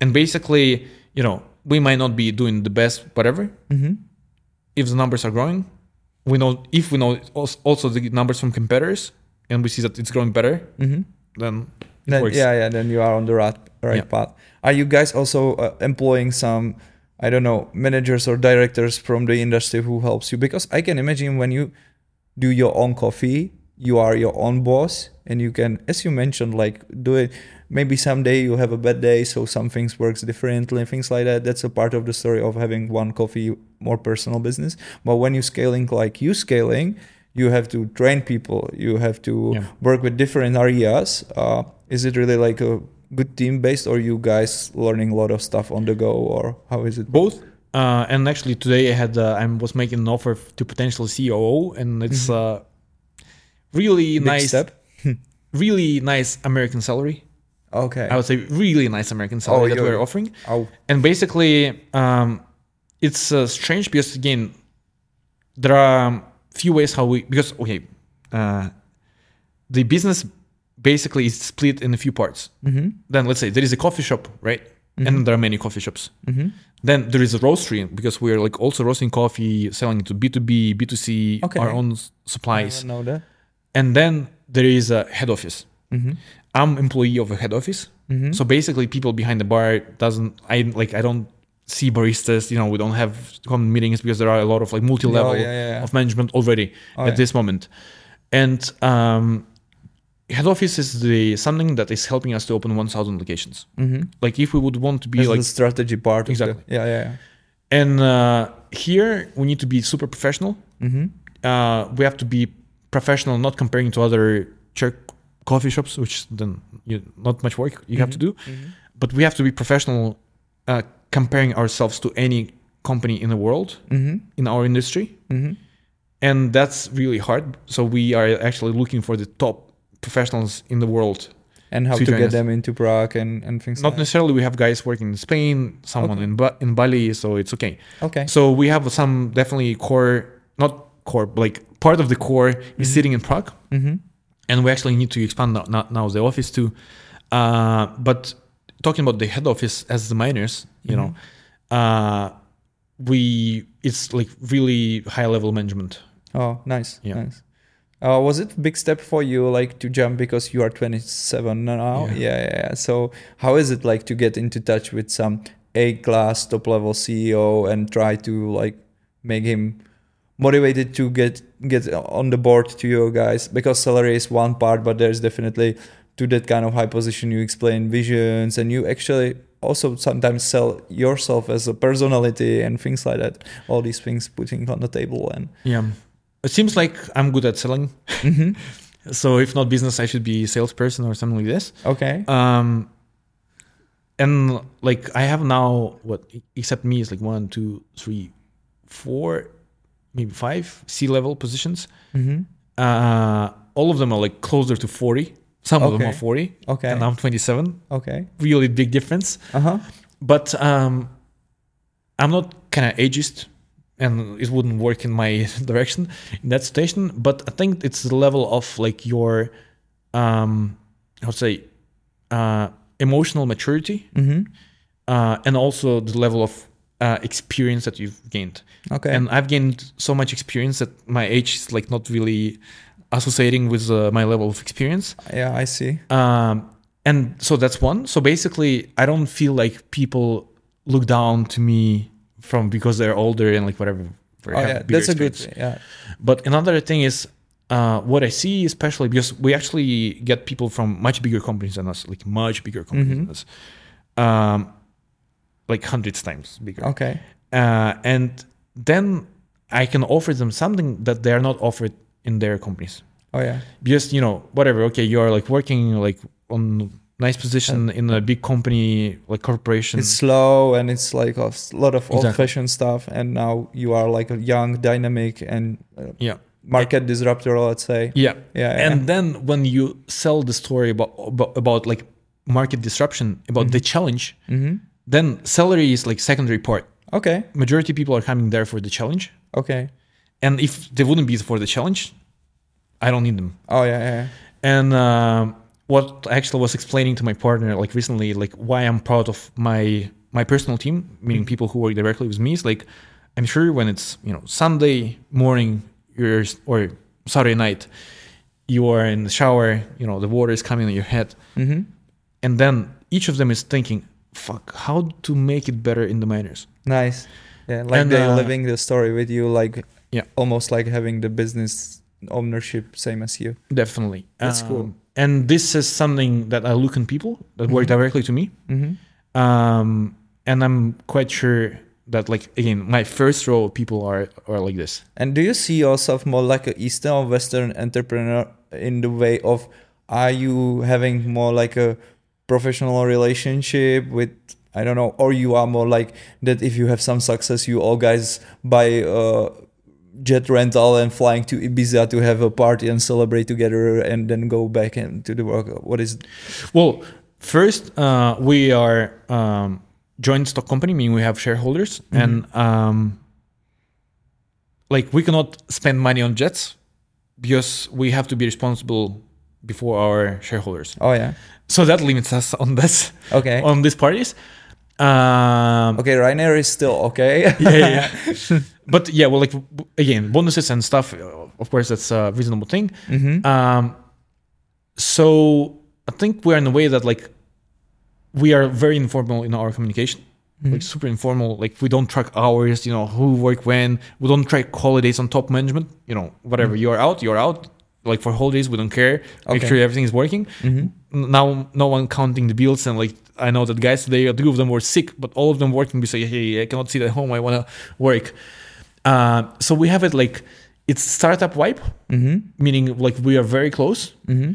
And basically, you know, we might not be doing the best, whatever. Mm-hmm. If the numbers are growing, we know. If we know also the numbers from competitors. And we see that it's growing better, mm-hmm. then it then, works. Yeah, yeah. Then you are on the right, right yeah. path. Are you guys also uh, employing some, I don't know, managers or directors from the industry who helps you? Because I can imagine when you do your own coffee, you are your own boss, and you can, as you mentioned, like do it. Maybe someday you have a bad day, so some things works differently, things like that. That's a part of the story of having one coffee, more personal business. But when you scaling, like you scaling. You have to train people. You have to yeah. work with different areas. Uh, is it really like a good team based, or you guys learning a lot of stuff on the go, or how is it? Both. Uh, and actually, today I had uh, I was making an offer to potential C O O, and it's mm-hmm. uh, really Big nice, step. really nice American salary. Okay. I would say really nice American salary oh, that we're offering. Oh. And basically, um, it's uh, strange because again, there are. Um, few ways how we because okay uh the business basically is split in a few parts. Mm-hmm. Then let's say there is a coffee shop, right? Mm-hmm. And there are many coffee shops. Mm-hmm. Then there is a roastery because we are like also roasting coffee, selling it to B two B, B two C, okay. our own supplies. I know that. And then there is a head office. Mm-hmm. I'm employee of a head office. Mm-hmm. So basically people behind the bar doesn't I like I don't see baristas, you know, we don't have common meetings because there are a lot of like multi-level oh, yeah, yeah. of management already oh, at yeah. this moment. And um, head office is the something that is helping us to open one thousand locations. Mm-hmm. Like if we would want to be That's like the strategy part. Exactly. Of the, yeah, yeah, yeah. And uh, here we need to be super professional. Mm-hmm. Uh, we have to be professional, not comparing to other Czech coffee shops, which then you, not much work you mm-hmm. have to do. Mm-hmm. But we have to be professional uh, comparing ourselves to any company in the world, mm-hmm. in our industry. Mm-hmm. And that's really hard. So we are actually looking for the top professionals in the world. And how to get us. them into Prague and, and things Not like that. Not necessarily. We have guys working in Spain, someone okay. in ba- in Bali, so it's okay. Okay. So we have some definitely core, not core, like part of the core mm-hmm. is sitting in Prague. Mm-hmm. And we actually need to expand now, now the office too. Uh, but talking about the head office as the miners, you mm-hmm. know, uh, we it's like really high level management. Oh, nice. Yeah. Nice. Uh, was it a big step for you, like, to jump, because you are twenty-seven now? Yeah. yeah, yeah. So how is it like to get into touch with some A-class top-level C E O and try to like make him motivated to get get on the board to you guys? Because salary is one part, but there's definitely to that kind of high position you explain visions and you actually also sometimes sell yourself as a personality and things like that. All these things putting on the table and yeah. It seems like I'm good at selling. Mm-hmm. So if not business, I should be a salesperson or something like this. Okay. Um, and like I have now, what, except me, is like one, two, three, four, maybe five C-level positions. Mm-hmm. Uh, all of them are like closer to forty. Some okay. of them are forty. Okay. And I'm twenty-seven. Okay. Really big difference. Uh-huh. But um, I'm not kind of ageist. And it wouldn't work in my direction in that situation. But I think it's the level of like your, um, I would say, uh, emotional maturity, mm-hmm. uh, and also the level of uh, experience that you've gained. Okay. And I've gained so much experience that my age is like not really associating with uh, my level of experience. Yeah, I see. Um, and so that's one. So basically, I don't feel like people look down to me from because they're older and like whatever. Oh yeah, that's a good thing. Yeah. But another thing is uh, what I see, especially because we actually get people from much bigger companies than us, like much bigger companies mm-hmm. than us, um, like hundreds times bigger. Okay. Uh, and then I can offer them something that they are not offered in their companies. Oh yeah. Because you know whatever. Okay, you are like working like on. Nice position in a big company, like corporation. It's slow and it's like a lot of old exactly. fashioned stuff. And now you are like a young, dynamic and uh, yeah. market disruptor, let's say. Yeah. yeah. And yeah. then when you sell the story about, about, about like market disruption, about mm-hmm. the challenge, mm-hmm. then salary is like secondary part. Okay. Majority of people are coming there for the challenge. Okay. And if they wouldn't be for the challenge, I don't need them. Oh, yeah. yeah. And, um, uh, what I actually was explaining to my partner like recently, like why I'm proud of my my personal team, meaning people who work directly with me, is like I'm sure when it's you know Sunday morning you're, or Saturday night, you are in the shower, you know the water is coming on your head, mm-hmm. and then each of them is thinking, "Fuck, how to make it better in the miners." Nice, yeah, like and, they're uh, living the story with you, like yeah, almost like having the business ownership same as you. Definitely, that's um, cool. And this is something that I look in people that mm-hmm. work directly to me. Mm-hmm. Um, and I'm quite sure that, like, again, my first row of people are, are like this. And do you see yourself more like an Eastern or Western entrepreneur in the way of, are you having more like a professional relationship with, I don't know, or you are more like that if you have some success, you all guys buy... Uh, jet rental and flying to Ibiza to have a party and celebrate together and then go back into the work? What is it? Well, first, uh, we are um, joint stock company, meaning we have shareholders. Mm-hmm. And um, like we cannot spend money on jets because we have to be responsible before our shareholders. Oh, yeah. So that limits us on this, okay. on these parties. Um, okay, Ryanair is still okay. yeah, yeah. But yeah, well, like again, bonuses and stuff. Of course, that's a reasonable thing. Mm-hmm. Um, so I think we're in a way that like we are very informal in our communication. Mm-hmm. Like super informal. Like we don't track hours, you know, who work when. We don't track holidays on top management. You know, whatever. Mm-hmm. You're out, you're out. Like for holidays, we don't care. Okay. Make sure everything is working. Mm-hmm. Now, no one counting the bills. And like, I know that guys today, two of them were sick, but all of them working. We say, hey, I cannot sit at home. I want to work. Uh, so we have it like, it's startup vibe, mm-hmm. meaning like we are very close, mm-hmm.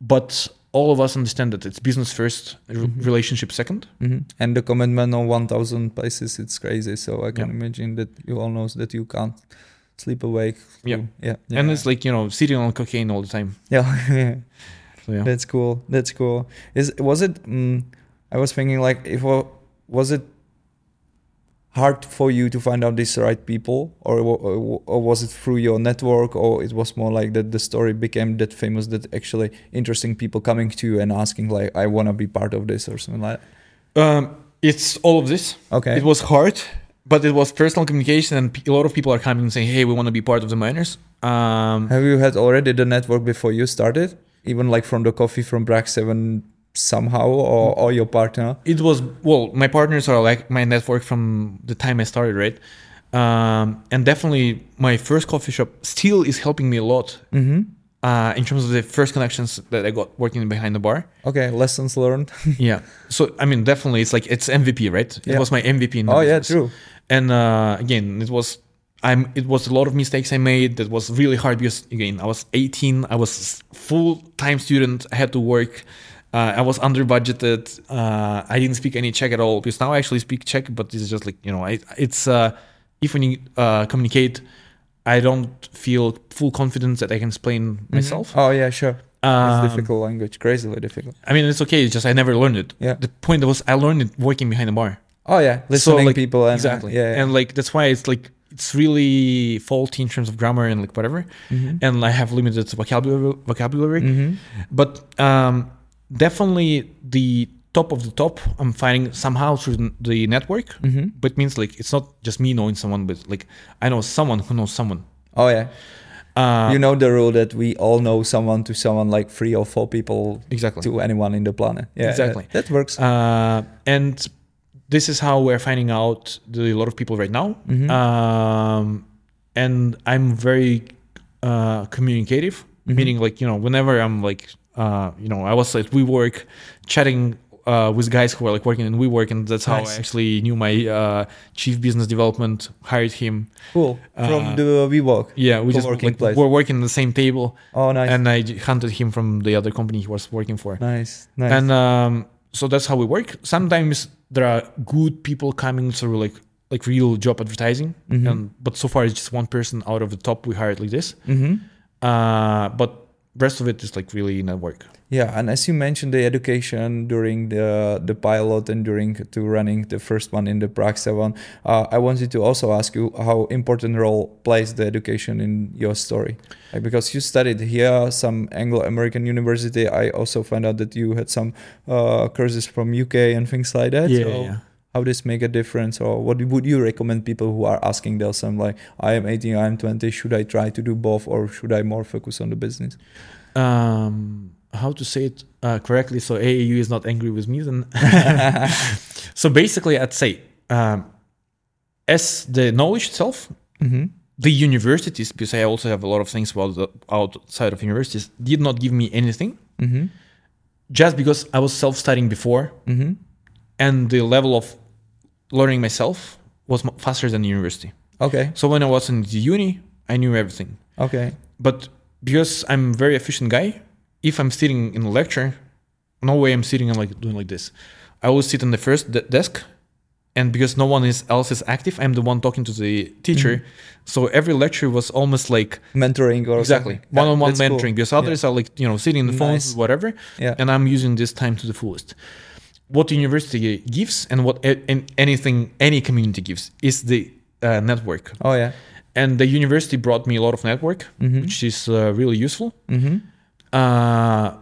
but all of us understand that it's business first, mm-hmm. relationship second. Mm-hmm. And the commitment on one thousand places, it's crazy. So I can yeah. imagine that you all know that you can't sleep awake. Yeah. yeah. yeah. And it's like, you know, sitting on cocaine all the time. Yeah. So, yeah. That's cool. That's cool. Is Was it, um, I was thinking like, if was it hard for you to find out these right people, or, or, or was it through your network, or it was more like that the story became that famous that actually interesting people coming to you and asking like, I want to be part of this or something like that? Um, it's all of this. Okay. It was hard, but it was personal communication, and a lot of people are coming and saying, hey, we want to be part of the Miners. Um, Have you had already the network before you started? Even like from the coffee from Prague seven somehow, or, or your partner? It was, well, my partners are like my network from the time I started, right? Um, and definitely my first coffee shop still is helping me a lot mm-hmm. uh, in terms of the first connections that I got working behind the bar. Okay, lessons learned. yeah. So, I mean, definitely it's like, it's M V P, right? It yeah. was my M V P. In the oh, business. Yeah, true. And uh, again, it was I'm. It was a lot of mistakes I made. That was really hard because, again, I was eighteen. I was full-time student. I had to work. Uh, I was under budgeted. Uh, I didn't speak any Czech at all, because now I actually speak Czech, but it's just like, you know, I, it's, uh, if we uh, communicate, I don't feel full confidence that I can explain mm-hmm. myself. Oh, yeah, sure. Um, it's difficult language, crazily difficult. I mean, it's okay. It's just I never learned it. Yeah. The point was I learned it working behind the bar. Oh, yeah. Listening so, like, people. And, exactly. Yeah, yeah. And like, that's why it's like, it's really faulty in terms of grammar and like whatever. Mm-hmm. And I have limited vocabulary. vocabulary. Mm-hmm. But, um, definitely the top of the top I'm finding somehow through the network, mm-hmm. but it means like it's not just me knowing someone, but like I know someone who knows someone. Oh yeah, uh, you know the rule that we all know someone to someone, like three or four people exactly to anyone in the planet. Yeah, exactly. That, that works. Uh, and this is how we're finding out the, a lot of people right now. Mm-hmm. Um, and I'm very uh, communicative, mm-hmm. meaning like you know whenever I'm like. Uh, you know, I was at WeWork chatting uh, with guys who were like working in WeWork, and that's nice. How I actually knew my uh, chief business development, hired him. Cool. Uh, from the WeWork? Yeah, we just like, were working on the same table. Oh, nice. And I hunted him from the other company he was working for. Nice, nice. And um, so that's how we work. Sometimes there are good people coming through like like real job advertising, mm-hmm. and but so far it's just one person out of the top we hired like this. Mm-hmm. Uh, but rest of it is like really network. Yeah, and as you mentioned, the education during the the pilot and during to running the first one in the Prague seven, uh, I wanted to also ask you how important role plays the education in your story, like, because you studied here some Anglo-American university. I also found out that you had some uh, courses from U K and things like that. Yeah, so yeah. How this make a difference, or what would you recommend people who are asking their son like, I am eighteen, I am twenty, should I try to do both, or should I more focus on the business? Um, how to say it uh, correctly so A A U is not angry with me then. So basically I'd say um, as the knowledge itself, mm-hmm. the universities, because I also have a lot of things about the outside of universities, did not give me anything, mm-hmm. just because I was self-studying before, mm-hmm. and the level of learning myself was faster than university. Okay. So when I was in the uni, I knew everything. Okay. But because I'm a very efficient guy, if I'm sitting in a lecture, no way I'm sitting and like doing like this. I always sit on the first de- desk, and because no one is, else is active, I'm the one talking to the teacher. Mm-hmm. So every lecture was almost like mentoring or exactly something. One-on-one That's mentoring. Cool. Because others yeah. are like you know sitting in the phones, nice. Whatever, yeah. and I'm using this time to the fullest. What university gives and what and anything any community gives is the uh, network. Oh yeah, and the university brought me a lot of network, mm-hmm. which is uh, really useful. Mm-hmm. Uh,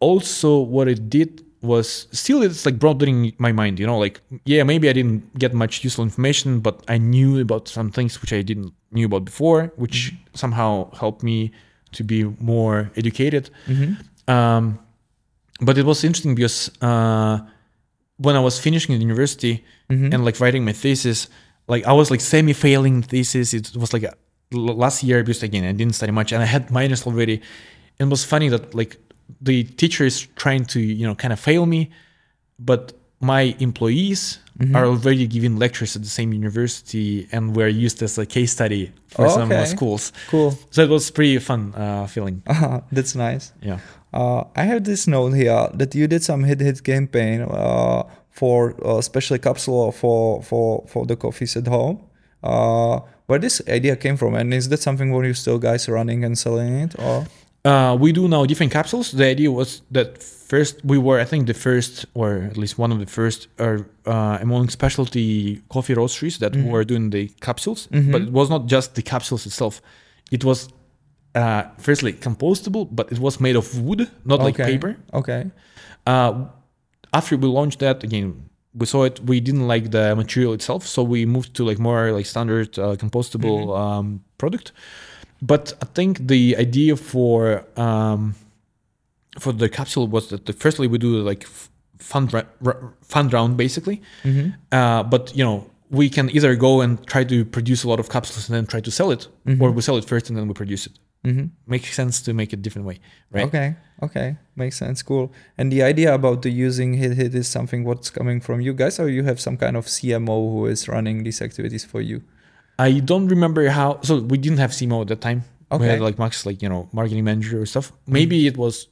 also, what it did was still it's like broadening my mind. You know, like yeah, maybe I didn't get much useful information, but I knew about some things which I didn't knew about before, which mm-hmm. somehow helped me to be more educated. Mm-hmm. Um, But it was interesting because uh, when I was finishing university mm-hmm. and like writing my thesis, like I was like semi-failing thesis. It was like a, last year because again I didn't study much and I had minors already. And it was funny that like the teacher is trying to, you know, kind of fail me, but my employees mm-hmm. are already giving lectures at the same university and were used as a case study for okay. some uh, schools. Cool. So it was pretty fun uh, feeling. Uh-huh. That's nice. Yeah. Uh, I have this note here that you did some hit hit campaign uh, for a special capsule for for for the coffees at home. Uh, where this idea came from, and is that something where you still guys running and selling it, or? Uh, we do now different capsules. The idea was that first we were, I think, the first, or at least one of the first, or uh, among specialty coffee roasteries that mm-hmm. were doing the capsules. Mm-hmm. But it was not just the capsules itself. It was uh, firstly compostable, but it was made of wood, not okay. like paper. Okay. Uh, after we launched that, again, we saw it. We didn't like the material itself, so we moved to like more like standard uh, compostable mm-hmm. um, product. But I think the idea for um, for the capsule was that the, firstly we do like fund ra- ra- fund round basically, mm-hmm. uh, but you know we can either go and try to produce a lot of capsules and then try to sell it, mm-hmm. or we sell it first and then we produce it. Mm-hmm. Makes sense to make it different way, right? Okay, okay, makes sense. Cool. And the idea about the using hit hit is something what's coming from you guys, or you have some kind of C M O who is running these activities for you? I don't remember how. So we didn't have C M O at that time. Okay. We had like Max, like, you know, marketing manager or stuff. Maybe mm-hmm. it was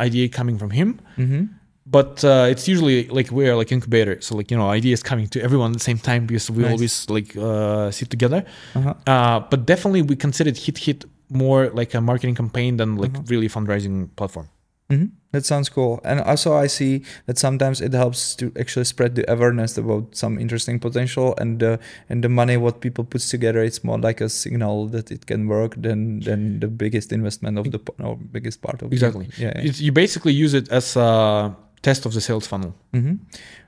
idea coming from him, mm-hmm. but uh, it's usually like we're like incubator. So like, you know, ideas coming to everyone at the same time because we nice. always like uh, sit together. Uh-huh. Uh, but definitely we considered Hit Hit more like a marketing campaign than like uh-huh. really fundraising platform. Mm-hmm. That sounds cool. And also I see that sometimes it helps to actually spread the awareness about some interesting potential, and uh, and the money what people put together, it's more like a signal that it can work than than the biggest investment of the or biggest part of exactly. the, yeah, yeah. It, you basically use it as a test of the sales funnel. Mm-hmm.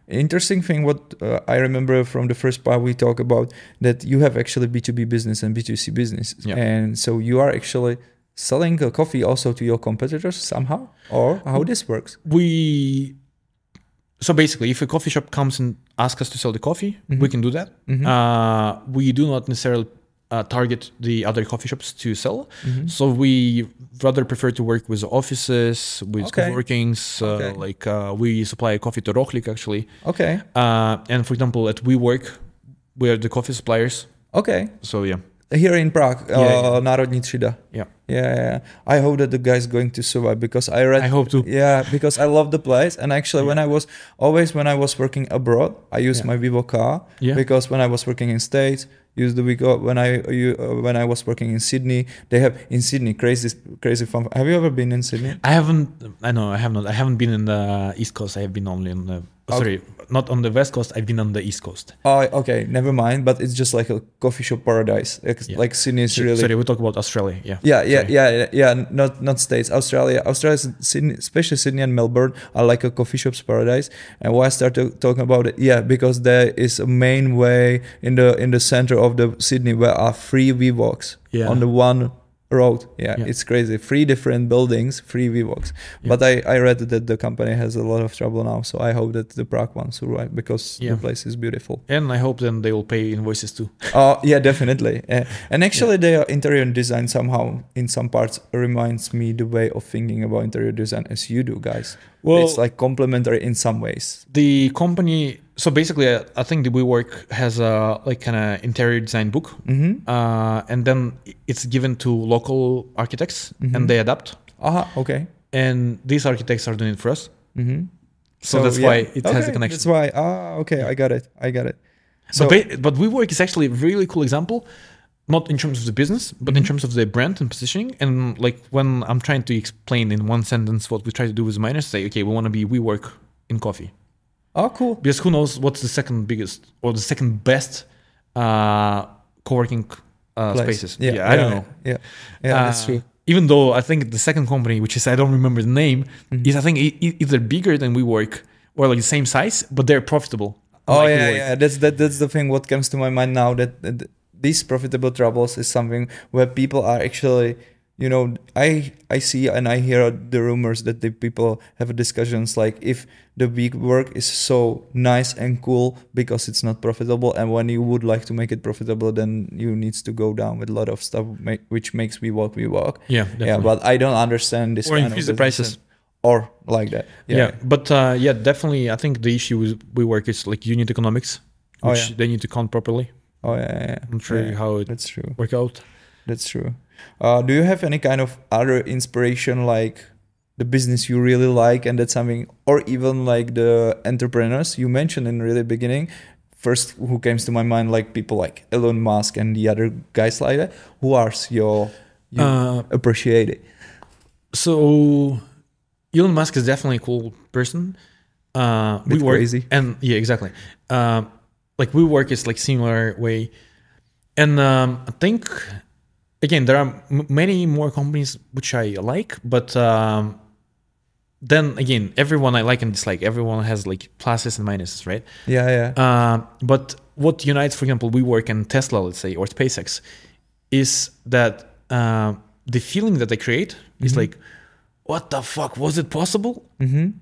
Interesting thing what uh, I remember from the first part we talked about, that you have actually B two B business and B two C business. Yeah. And so you are actually selling a coffee also to your competitors somehow, or how this works? We so basically, if a coffee shop comes and asks us to sell the coffee, mm-hmm. we can do that. Mm-hmm. Uh, we do not necessarily uh, target the other coffee shops to sell, mm-hmm. so we rather prefer to work with offices, with okay. co-workings. Uh, okay. Like uh, we supply coffee to Rohlik actually. Okay. Uh, and for example, at WeWork, we are the coffee suppliers. Okay. So yeah. Here in Prague, yeah, uh, yeah. Národní třída. Yeah. yeah, yeah. I hope that the guy's going to survive because I read. I hope to. Yeah, because I love the place, and actually, yeah. when I was always when I was working abroad, I used yeah. my Vivo car yeah. because when I was working in States, used the Vivo. When I you, uh, when I was working in Sydney, they have in Sydney crazy crazy fun. Have you ever been in Sydney? I haven't. I know I have not. I haven't been in the East Coast. I have been only in the. Sorry, not on the West Coast. I've been on the East Coast. Oh, okay. Never mind. But it's just like a coffee shop paradise. Like, yeah. like Sydney is really... Sorry, we talk about Australia. Yeah, yeah, yeah, yeah, yeah. Not not States. Australia. Australia, Sydney, especially Sydney and Melbourne are like a coffee shop's paradise. And why I started talking about it? Yeah, because there is a main way in the in the center of the Sydney where are three WeWorks yeah. on the one road. Yeah, yeah, it's crazy. Three different buildings, three WeWorks. Yeah. But I, I read that the company has a lot of trouble now, so I hope that the Prague one survives because yeah. the place is beautiful. And I hope then they will pay invoices too. Oh, uh, yeah, definitely. Uh, and actually, yeah. their interior design somehow, in some parts, reminds me the way of thinking about interior design as you do, guys. Well, it's like complementary in some ways. The company... So basically, I, I think the WeWork has a like kind of interior design book, mm-hmm. uh, and then it's given to local architects, mm-hmm. and they adapt. Aha, uh-huh, okay. And these architects are doing it for us, mm-hmm. so, so that's yeah. why it okay, has a connection. That's why. Ah, okay, I got it. I got it. So, but, but WeWork is actually a really cool example, not in terms of the business, but mm-hmm. in terms of the brand and positioning. And like when I'm trying to explain in one sentence what we try to do with Miners, say, okay, we want to be WeWork in coffee. Oh, cool. Because who knows what's the second biggest or the second best uh, co-working uh, spaces. Yeah, yeah I yeah, don't know. Yeah, yeah, yeah uh, that's true. Even though I think the second company, which is, I don't remember the name, mm-hmm. is I think either bigger than WeWork or like the same size, but they're profitable. Oh, like yeah, WeWork. yeah. That's that, that's the thing what comes to my mind now, that, that these profitable troubles is something where people are actually you know, I I see and I hear the rumors that the people have discussions like if the WeWork is so nice and cool because it's not profitable, and when you would like to make it profitable, then you need to go down with a lot of stuff, which makes WeWork WeWork. Yeah, definitely. Yeah, but I don't understand this. Or kind increase of the prices. Or like that. Yeah, yeah but uh, yeah, definitely. I think the issue with WeWork is like unit economics, which oh, yeah. they need to count properly. Oh yeah, yeah. I'm not sure yeah, how it that's true. work out. That's true. Uh, do you have any kind of other inspiration, like the business you really like, and that's something, or even like the entrepreneurs you mentioned in the really beginning? First, who comes to my mind, like people like Elon Musk and the other guys like that. Who are your you uh, appreciate it? So Elon Musk is definitely a cool person. Uh, we work crazy. and yeah, exactly. Uh, like we work is like similar way, and um, I think. Again, there are m- many more companies which I like, but um, then again, everyone I like and dislike. Everyone has like pluses and minuses, right? Yeah, yeah. Uh, but what unites, for example, WeWork and Tesla, let's say, or SpaceX, is that uh, the feeling that they create mm-hmm. is like, what the fuck, was it possible? Mm-hmm.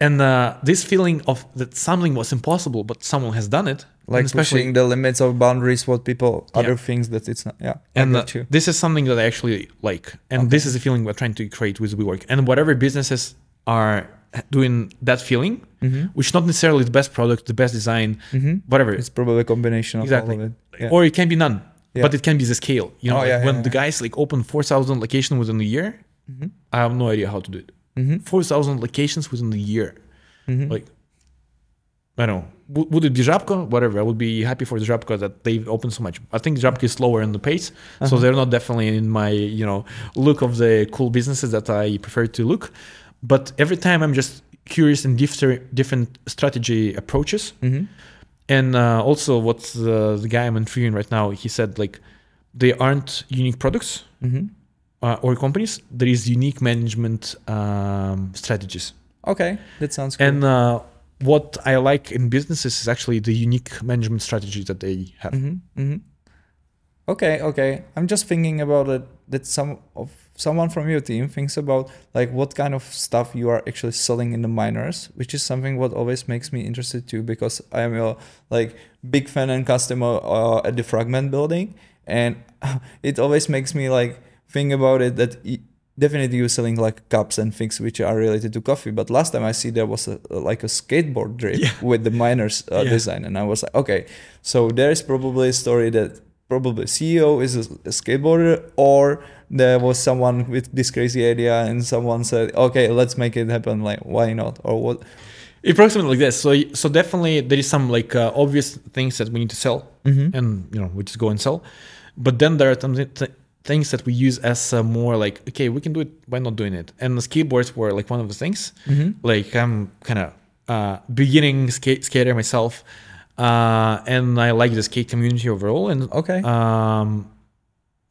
And uh, this feeling of that something was impossible, but someone has done it. Like pushing the limits of boundaries, what people, yeah. other things that it's not, yeah. And uh, this is something that I actually like. And okay. this is the feeling we're trying to create with WeWork. And whatever businesses are doing that feeling, mm-hmm. which is not necessarily the best product, the best design, mm-hmm. whatever. It's probably a combination of exactly. all of it. Yeah. Or it can be none, yeah. but it can be the scale. You know, oh, like yeah, when yeah, the yeah. guys like open four thousand locations within a year, mm-hmm. I have no idea how to do it. Mm-hmm. four thousand locations within the year. Mm-hmm. Like, I don't know. W- would it be Žabka? Whatever. I would be happy for the Žabka that they've opened so much. I think Žabka is slower in the pace. Uh-huh. So they're not definitely in my, you know, look of the cool businesses that I prefer to look. But every time I'm just curious in diff- different strategy approaches. Mm-hmm. And uh, also what the, the guy I'm interviewing right now, he said, like, they aren't unique products. Mm-hmm. Uh, or companies, there is unique management um, strategies. Okay, that sounds good. Cool. And uh, what I like in businesses is actually the unique management strategy that they have. Mm-hmm, mm-hmm. Okay, okay. I'm just thinking about it that some of someone from your team thinks about like what kind of stuff you are actually selling in the miners, which is something what always makes me interested too, because I am a like big fan and customer uh, at the Fragment building, and it always makes me like. Thing about it that definitely you're selling like cups and things which are related to coffee, but last time I see there was a, like a skateboard drip yeah. with the miners uh, yeah. design, and I was like, okay, so there is probably a story that probably C E O is a, a skateboarder, or there was someone with this crazy idea and someone said, okay, let's make it happen, like why not, or what approximately like this. So so definitely there is some like uh, obvious things that we need to sell, mm-hmm. and you know we just go and sell, but then there are some th- things that we use as uh, more like, okay, we can do it by not doing it. And the skateboards were like one of the things. Mm-hmm. Like I'm kind of uh, beginning skate skater myself, uh, and I like the skate community overall. And okay, um,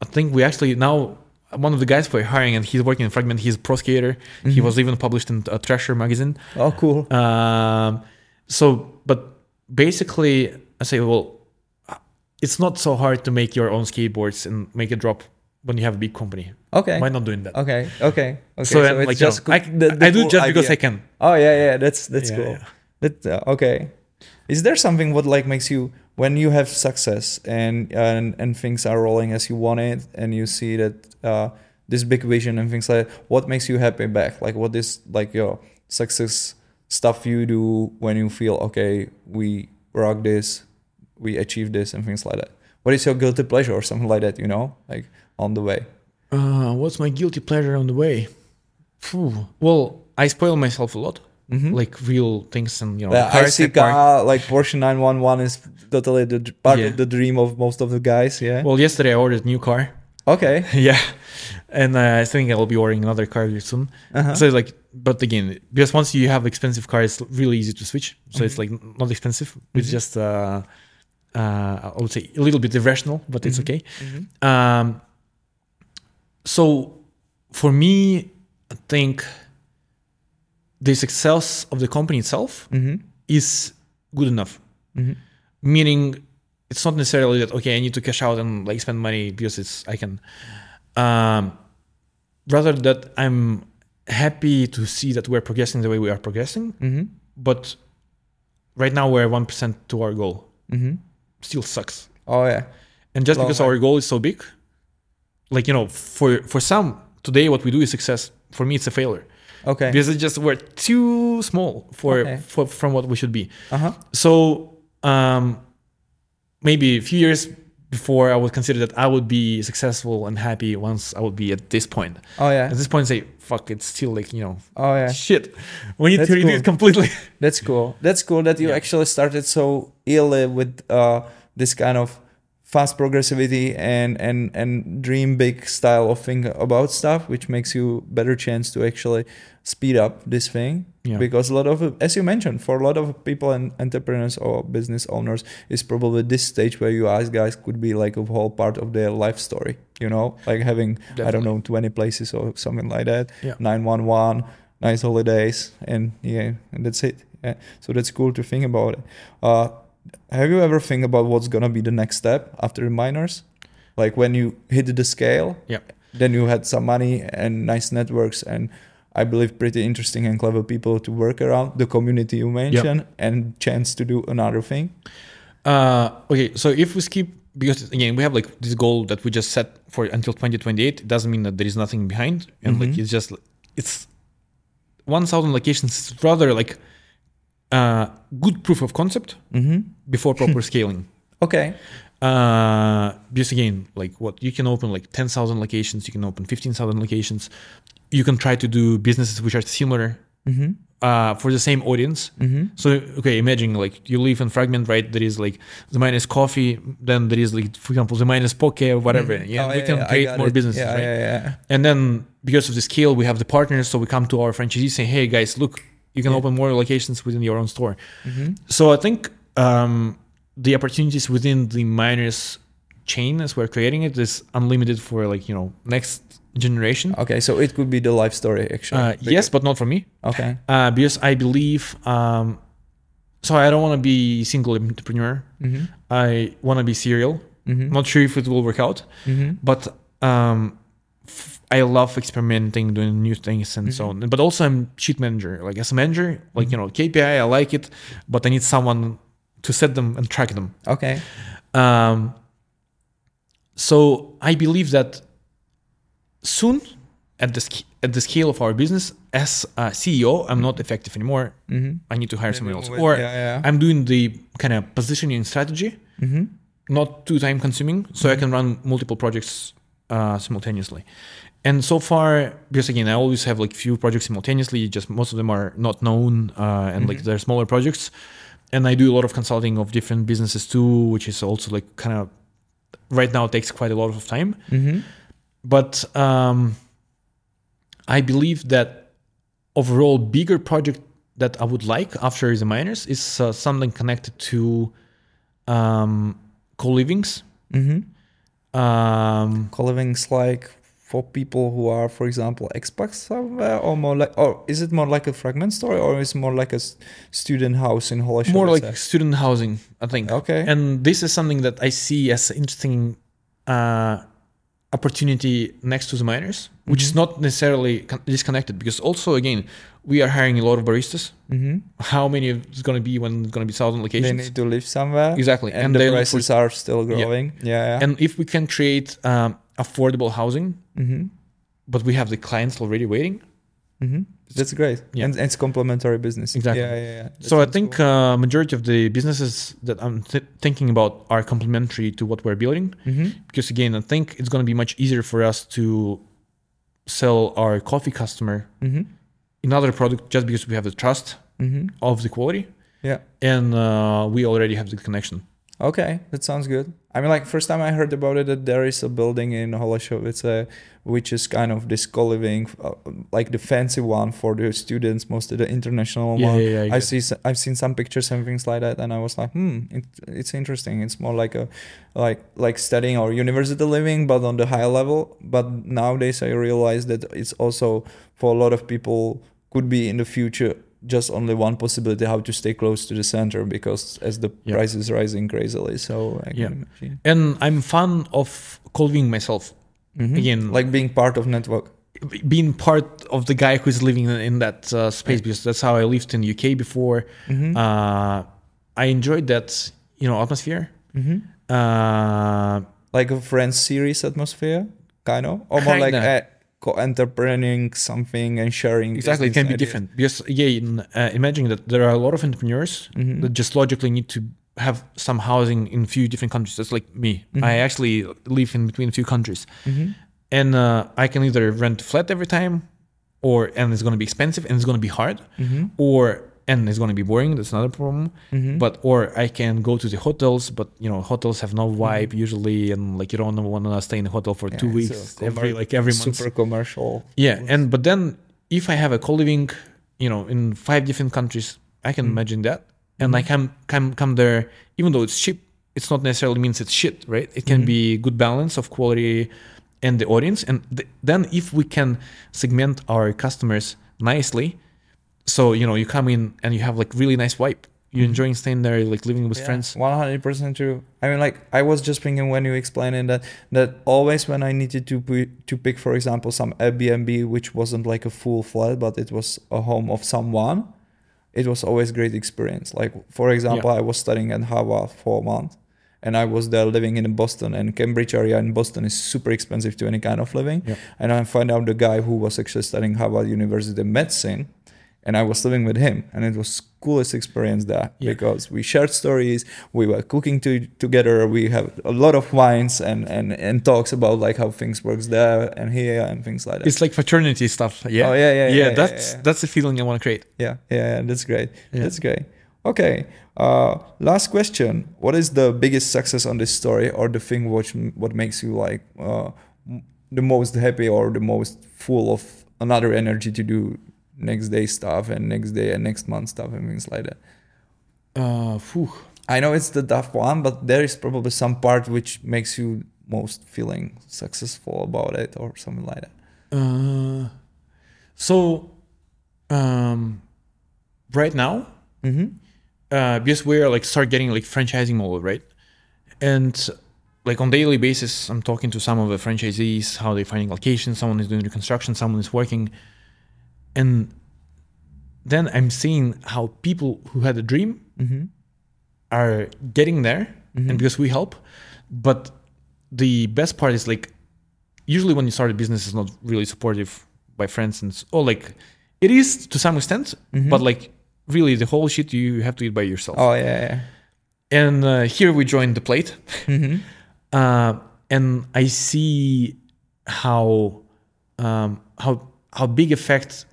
I think we actually now one of the guys we're hiring, and he's working in Fragment. He's a pro skater. Mm-hmm. He was even published in a Thrasher magazine. Oh, cool. Um, so, but basically, I say, well, it's not so hard to make your own skateboards and make a drop. When you have a big company, okay, why not doing that? Okay, okay, okay. So, so it's like, just you know, cool, I, the, the I do cool just idea. Because I can. Oh yeah, yeah, that's that's yeah, cool. Yeah. That uh, okay. Is there something what like makes you when you have success and and and things are rolling as you want it, and you see that uh, this big vision and things like that, what makes you happy back? Like what is like your success stuff you do when you feel okay, we rock this, we achieve this, and things like that. What is your guilty pleasure or something like that? You know, like. On the way, uh, what's my guilty pleasure on the way? Phew. Well, I spoil myself a lot, mm-hmm. like real things, and you know, yeah, I see car like Porsche nine one one is totally the part yeah. of the dream of most of the guys. Yeah. Well, yesterday I ordered a new car. Okay. yeah, and uh, I think I'll be ordering another car very soon. Uh-huh. So like, but again, because once you have expensive car, it's really easy to switch. So mm-hmm. it's like not expensive. Mm-hmm. It's just uh, uh, I would say a little bit irrational, but mm-hmm. it's okay. Mm-hmm. Um. So, for me, I think the success of the company itself mm-hmm. is good enough. Mm-hmm. Meaning, it's not necessarily that okay, I need to cash out and like spend money because it's I can. Um, rather that I'm happy to see that we're progressing the way we are progressing, mm-hmm. but right now we're one percent to our goal. Mm-hmm. Still sucks. Oh, yeah. And just Long because time. Our goal is so big, like, you know, for, for some, today what we do is success. For me, it's a failure. Okay. Because it's just we're too small for, okay. for from what we should be. Uh-huh. So um, maybe a few years before, I would consider that I would be successful and happy once I would be at this point. Oh, yeah. At this point, say, fuck, it's still like, you know, oh, yeah. shit. We need That's to redo cool. it completely. That's cool. That's cool that you yeah. actually started so early with uh, this kind of fast progressivity and, and, and dream big style of thing about stuff, which makes you better chance to actually speed up this thing. Yeah. Because a lot of, as you mentioned, for a lot of people and entrepreneurs or business owners is probably this stage where you ask guys could be like a whole part of their life story, you know, like having, Definitely. I don't know, twenty places or something like that, yeah. nine one one, nice holidays, and yeah, and that's it. Yeah. So that's cool to think about it. Uh, Have you ever think about what's gonna be the next step after the miners? Like when you hit the scale, yeah. then you had some money and nice networks and I believe pretty interesting and clever people to work around, the community you mentioned, yep. and chance to do another thing. Uh, okay, so if we skip, because again, we have like this goal that we just set for until twenty twenty-eight, it doesn't mean that there is nothing behind. And mm-hmm. like it's just, it's one thousand locations, it's rather like, Uh, good proof of concept mm-hmm. before proper scaling. Okay. Uh, because again, like what you can open like ten thousand locations, you can open fifteen thousand locations. You can try to do businesses which are similar mm-hmm. uh, for the same audience. Mm-hmm. So, okay, imagine like you live in Fragment, right? There is like the Miners Coffee, then there is like, for example, the Miners Poke or whatever. Mm-hmm. Yeah, oh, we yeah, can yeah, create more it. businesses, yeah, right? Yeah, yeah. And then because of the scale, we have the partners. So we come to our franchisees saying, hey guys, look, you can yeah. open more locations within your own store. Mm-hmm. So I think um, the opportunities within the miners chain as we're creating it is unlimited for like, you know, next generation. Okay, so it could be the life story actually. Uh, yes, but not for me. Okay. Uh, because I believe, um, so I don't want to be single entrepreneur. Mm-hmm. I want to be serial. Mm-hmm. Not sure if it will work out, mm-hmm. but um, f- I love experimenting, doing new things and mm-hmm. so on. But also I'm sheet manager. Like as a manager, like, you know, K P I, I like it, but I need someone to set them and track them. Okay. Um, so I believe that soon at the, sc- at the scale of our business, as a C E O, I'm not effective anymore. Mm-hmm. I need to hire Maybe someone else. With, or yeah, yeah. I'm doing the kind of positioning strategy, mm-hmm. not too time consuming, so mm-hmm. I can run multiple projects uh, simultaneously. And so far, because again, I always have like few projects simultaneously, just most of them are not known uh, and mm-hmm. like they're smaller projects. And I do a lot of consulting of different businesses too, which is also like kind of right now takes quite a lot of time. Mm-hmm. But um, I believe that overall bigger project that I would like after the miners is uh, something connected to um, co-livings. Mm-hmm. Um, co-livings like... For people who are, for example, expats somewhere, or more like, or is it more like a Fragment story, or is it more like a student house in Holešovice? More like student housing, I think. Okay. And this is something that I see as an interesting uh, opportunity next to the miners, mm-hmm. which is not necessarily con- disconnected, because also again, we are hiring a lot of baristas. Mm-hmm. How many is going to be when it's going to be thousand locations? They need to live somewhere. Exactly, and, and the prices are still growing. Yeah. yeah, yeah. And if we can create Um, affordable housing, mm-hmm. but we have the clients already waiting. Mm-hmm. That's great. Yeah. And, and it's complementary business. Exactly. Yeah, yeah, yeah. So I think cool. uh, majority of the businesses that I'm th- thinking about are complementary to what we're building. Mm-hmm. Because again, I think it's going to be much easier for us to sell our coffee customer mm-hmm. another product just because we have the trust mm-hmm. of the quality. Yeah. And uh, we already have the connection. Okay, that sounds good. I mean, like, first time I heard about it, that there is a building in Holešovice, which is kind of this co-living, uh, like the fancy one for the students, mostly the international yeah, one. Yeah, yeah, I, I see, I've seen some pictures and things like that, and I was like, hmm, it, it's interesting. It's more like a, like, like studying or university living, but on the high level. But nowadays, I realize that it's also for a lot of people could be in the future just only one possibility how to stay close to the center, because as the yeah. price is rising crazily, so I can yeah. imagine. And I'm fan of co-living myself. Mm-hmm. Again, like being part of network. being part of the guy who is living in that uh, space, because that's how I lived in the U K before. Mm-hmm. Uh, I enjoyed that, you know, atmosphere. Mm-hmm. Uh, like a Friends series atmosphere, kind of? Or more kinda. Like a co-entrepreneuring something and sharing. Exactly, it can be ideas. Different. Because, yeah, uh, imagine that there are a lot of entrepreneurs mm-hmm. that just logically need to have some housing in a few different countries. That's like me. Mm-hmm. I actually live in between a few countries. Mm-hmm. And uh, I can either rent a flat every time, or and it's going to be expensive and it's going to be hard, mm-hmm. or and it's going to be boring. That's another problem. Mm-hmm. But or I can go to the hotels, but you know hotels have no vibe mm-hmm. usually, and like you don't want to stay in a hotel for yeah, two weeks commer- every like every month. Super commercial. Yeah, and but then if I have a co-living, you know, in five different countries, I can mm-hmm. imagine that, and mm-hmm. I can come come there even though it's cheap. It's not necessarily means it's shit, right? It can mm-hmm. be good balance of quality. And the audience, and th- then if we can segment our customers nicely, so you know you come in and you have like really nice vibe, you're mm-hmm. enjoying staying there, like living with yeah, friends. one hundred percent true. I mean, like I was just thinking when you explained that that always when I needed to p- to pick, for example, some Airbnb which wasn't like a full flat, but it was a home of someone, it was always great experience. Like for example, yeah. I was studying at Harvard for a month. And I was there living in Boston, and Cambridge area in Boston is super expensive to any kind of living. Yep. And I found out the guy who was actually studying Harvard University medicine, and I was living with him. And it was coolest experience there yeah. because we shared stories, we were cooking to, together, we have a lot of wines and, and, and talks about like how things works there and here and things like that. It's like fraternity stuff. Yeah, oh, yeah, yeah, yeah, yeah. That's yeah, yeah. that's the feeling I want to create. Yeah, yeah, that's great. Yeah. That's great. Okay, uh, last question. What is the biggest success on this story, or the thing which what makes you like uh, the most happy or the most full of another energy to do next day stuff and next day and next month stuff and things like that? Uh, phew. I know it's the tough one, but there is probably some part which makes you most feeling successful about it or something like that. Uh, so um, right now, mm-hmm. Uh, because we're like start getting like franchising model, right? And like on daily basis, I'm talking to some of the franchisees, how they're finding locations, someone is doing reconstruction, someone is working. And then I'm seeing how people who had a dream mm-hmm. are getting there mm-hmm. and because we help. But the best part is like, usually when you start a business, it's not really supportive by friends and oh, like it is to some extent, mm-hmm. but like, really, the whole shit you have to eat by yourself. Oh, yeah, yeah. And uh, here we joined the plate. Mm-hmm. Uh, and I see how um, how how big effect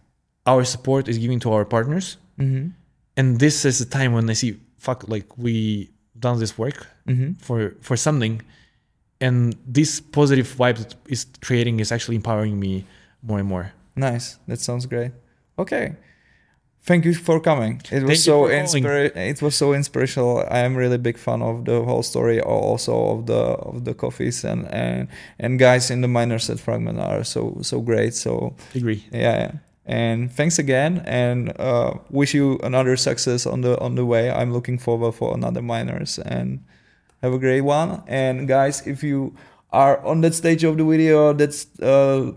our support is giving to our partners. Mm-hmm. And this is the time when I see, fuck, like we've done this work mm-hmm. for, for something. And this positive vibe that it's creating is actually empowering me more and more. Nice. That sounds great. Okay. Thank you for coming. It was so inspira- It was so inspirational. I am really big fan of the whole story, also of the of the coffees and and, and guys in the miners at Fragment are so so great. So agree. Yeah. And thanks again, and uh, wish you another success on the on the way. I'm looking forward for another miners, and have a great one. And guys, if you are on that stage of the video, that's. Uh,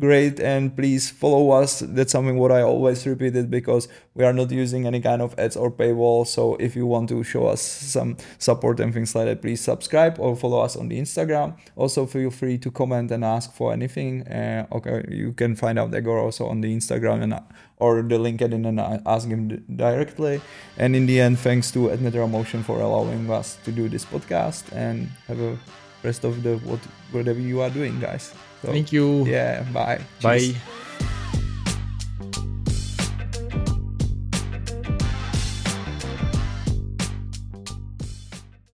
Great, and please follow us. That's something what I always repeated because we are not using any kind of ads or paywall. So if you want to show us some support and things like that, please subscribe or follow us on the Instagram. Also feel free to comment and ask for anything. Uh, okay, you can find out Igor also on the Instagram and or the LinkedIn and ask him directly. And in the end, thanks to Etnetera Motion for allowing us to do this podcast, and have a rest of the what whatever you are doing, guys. So, thank you. Yeah, bye. Bye. Cheers.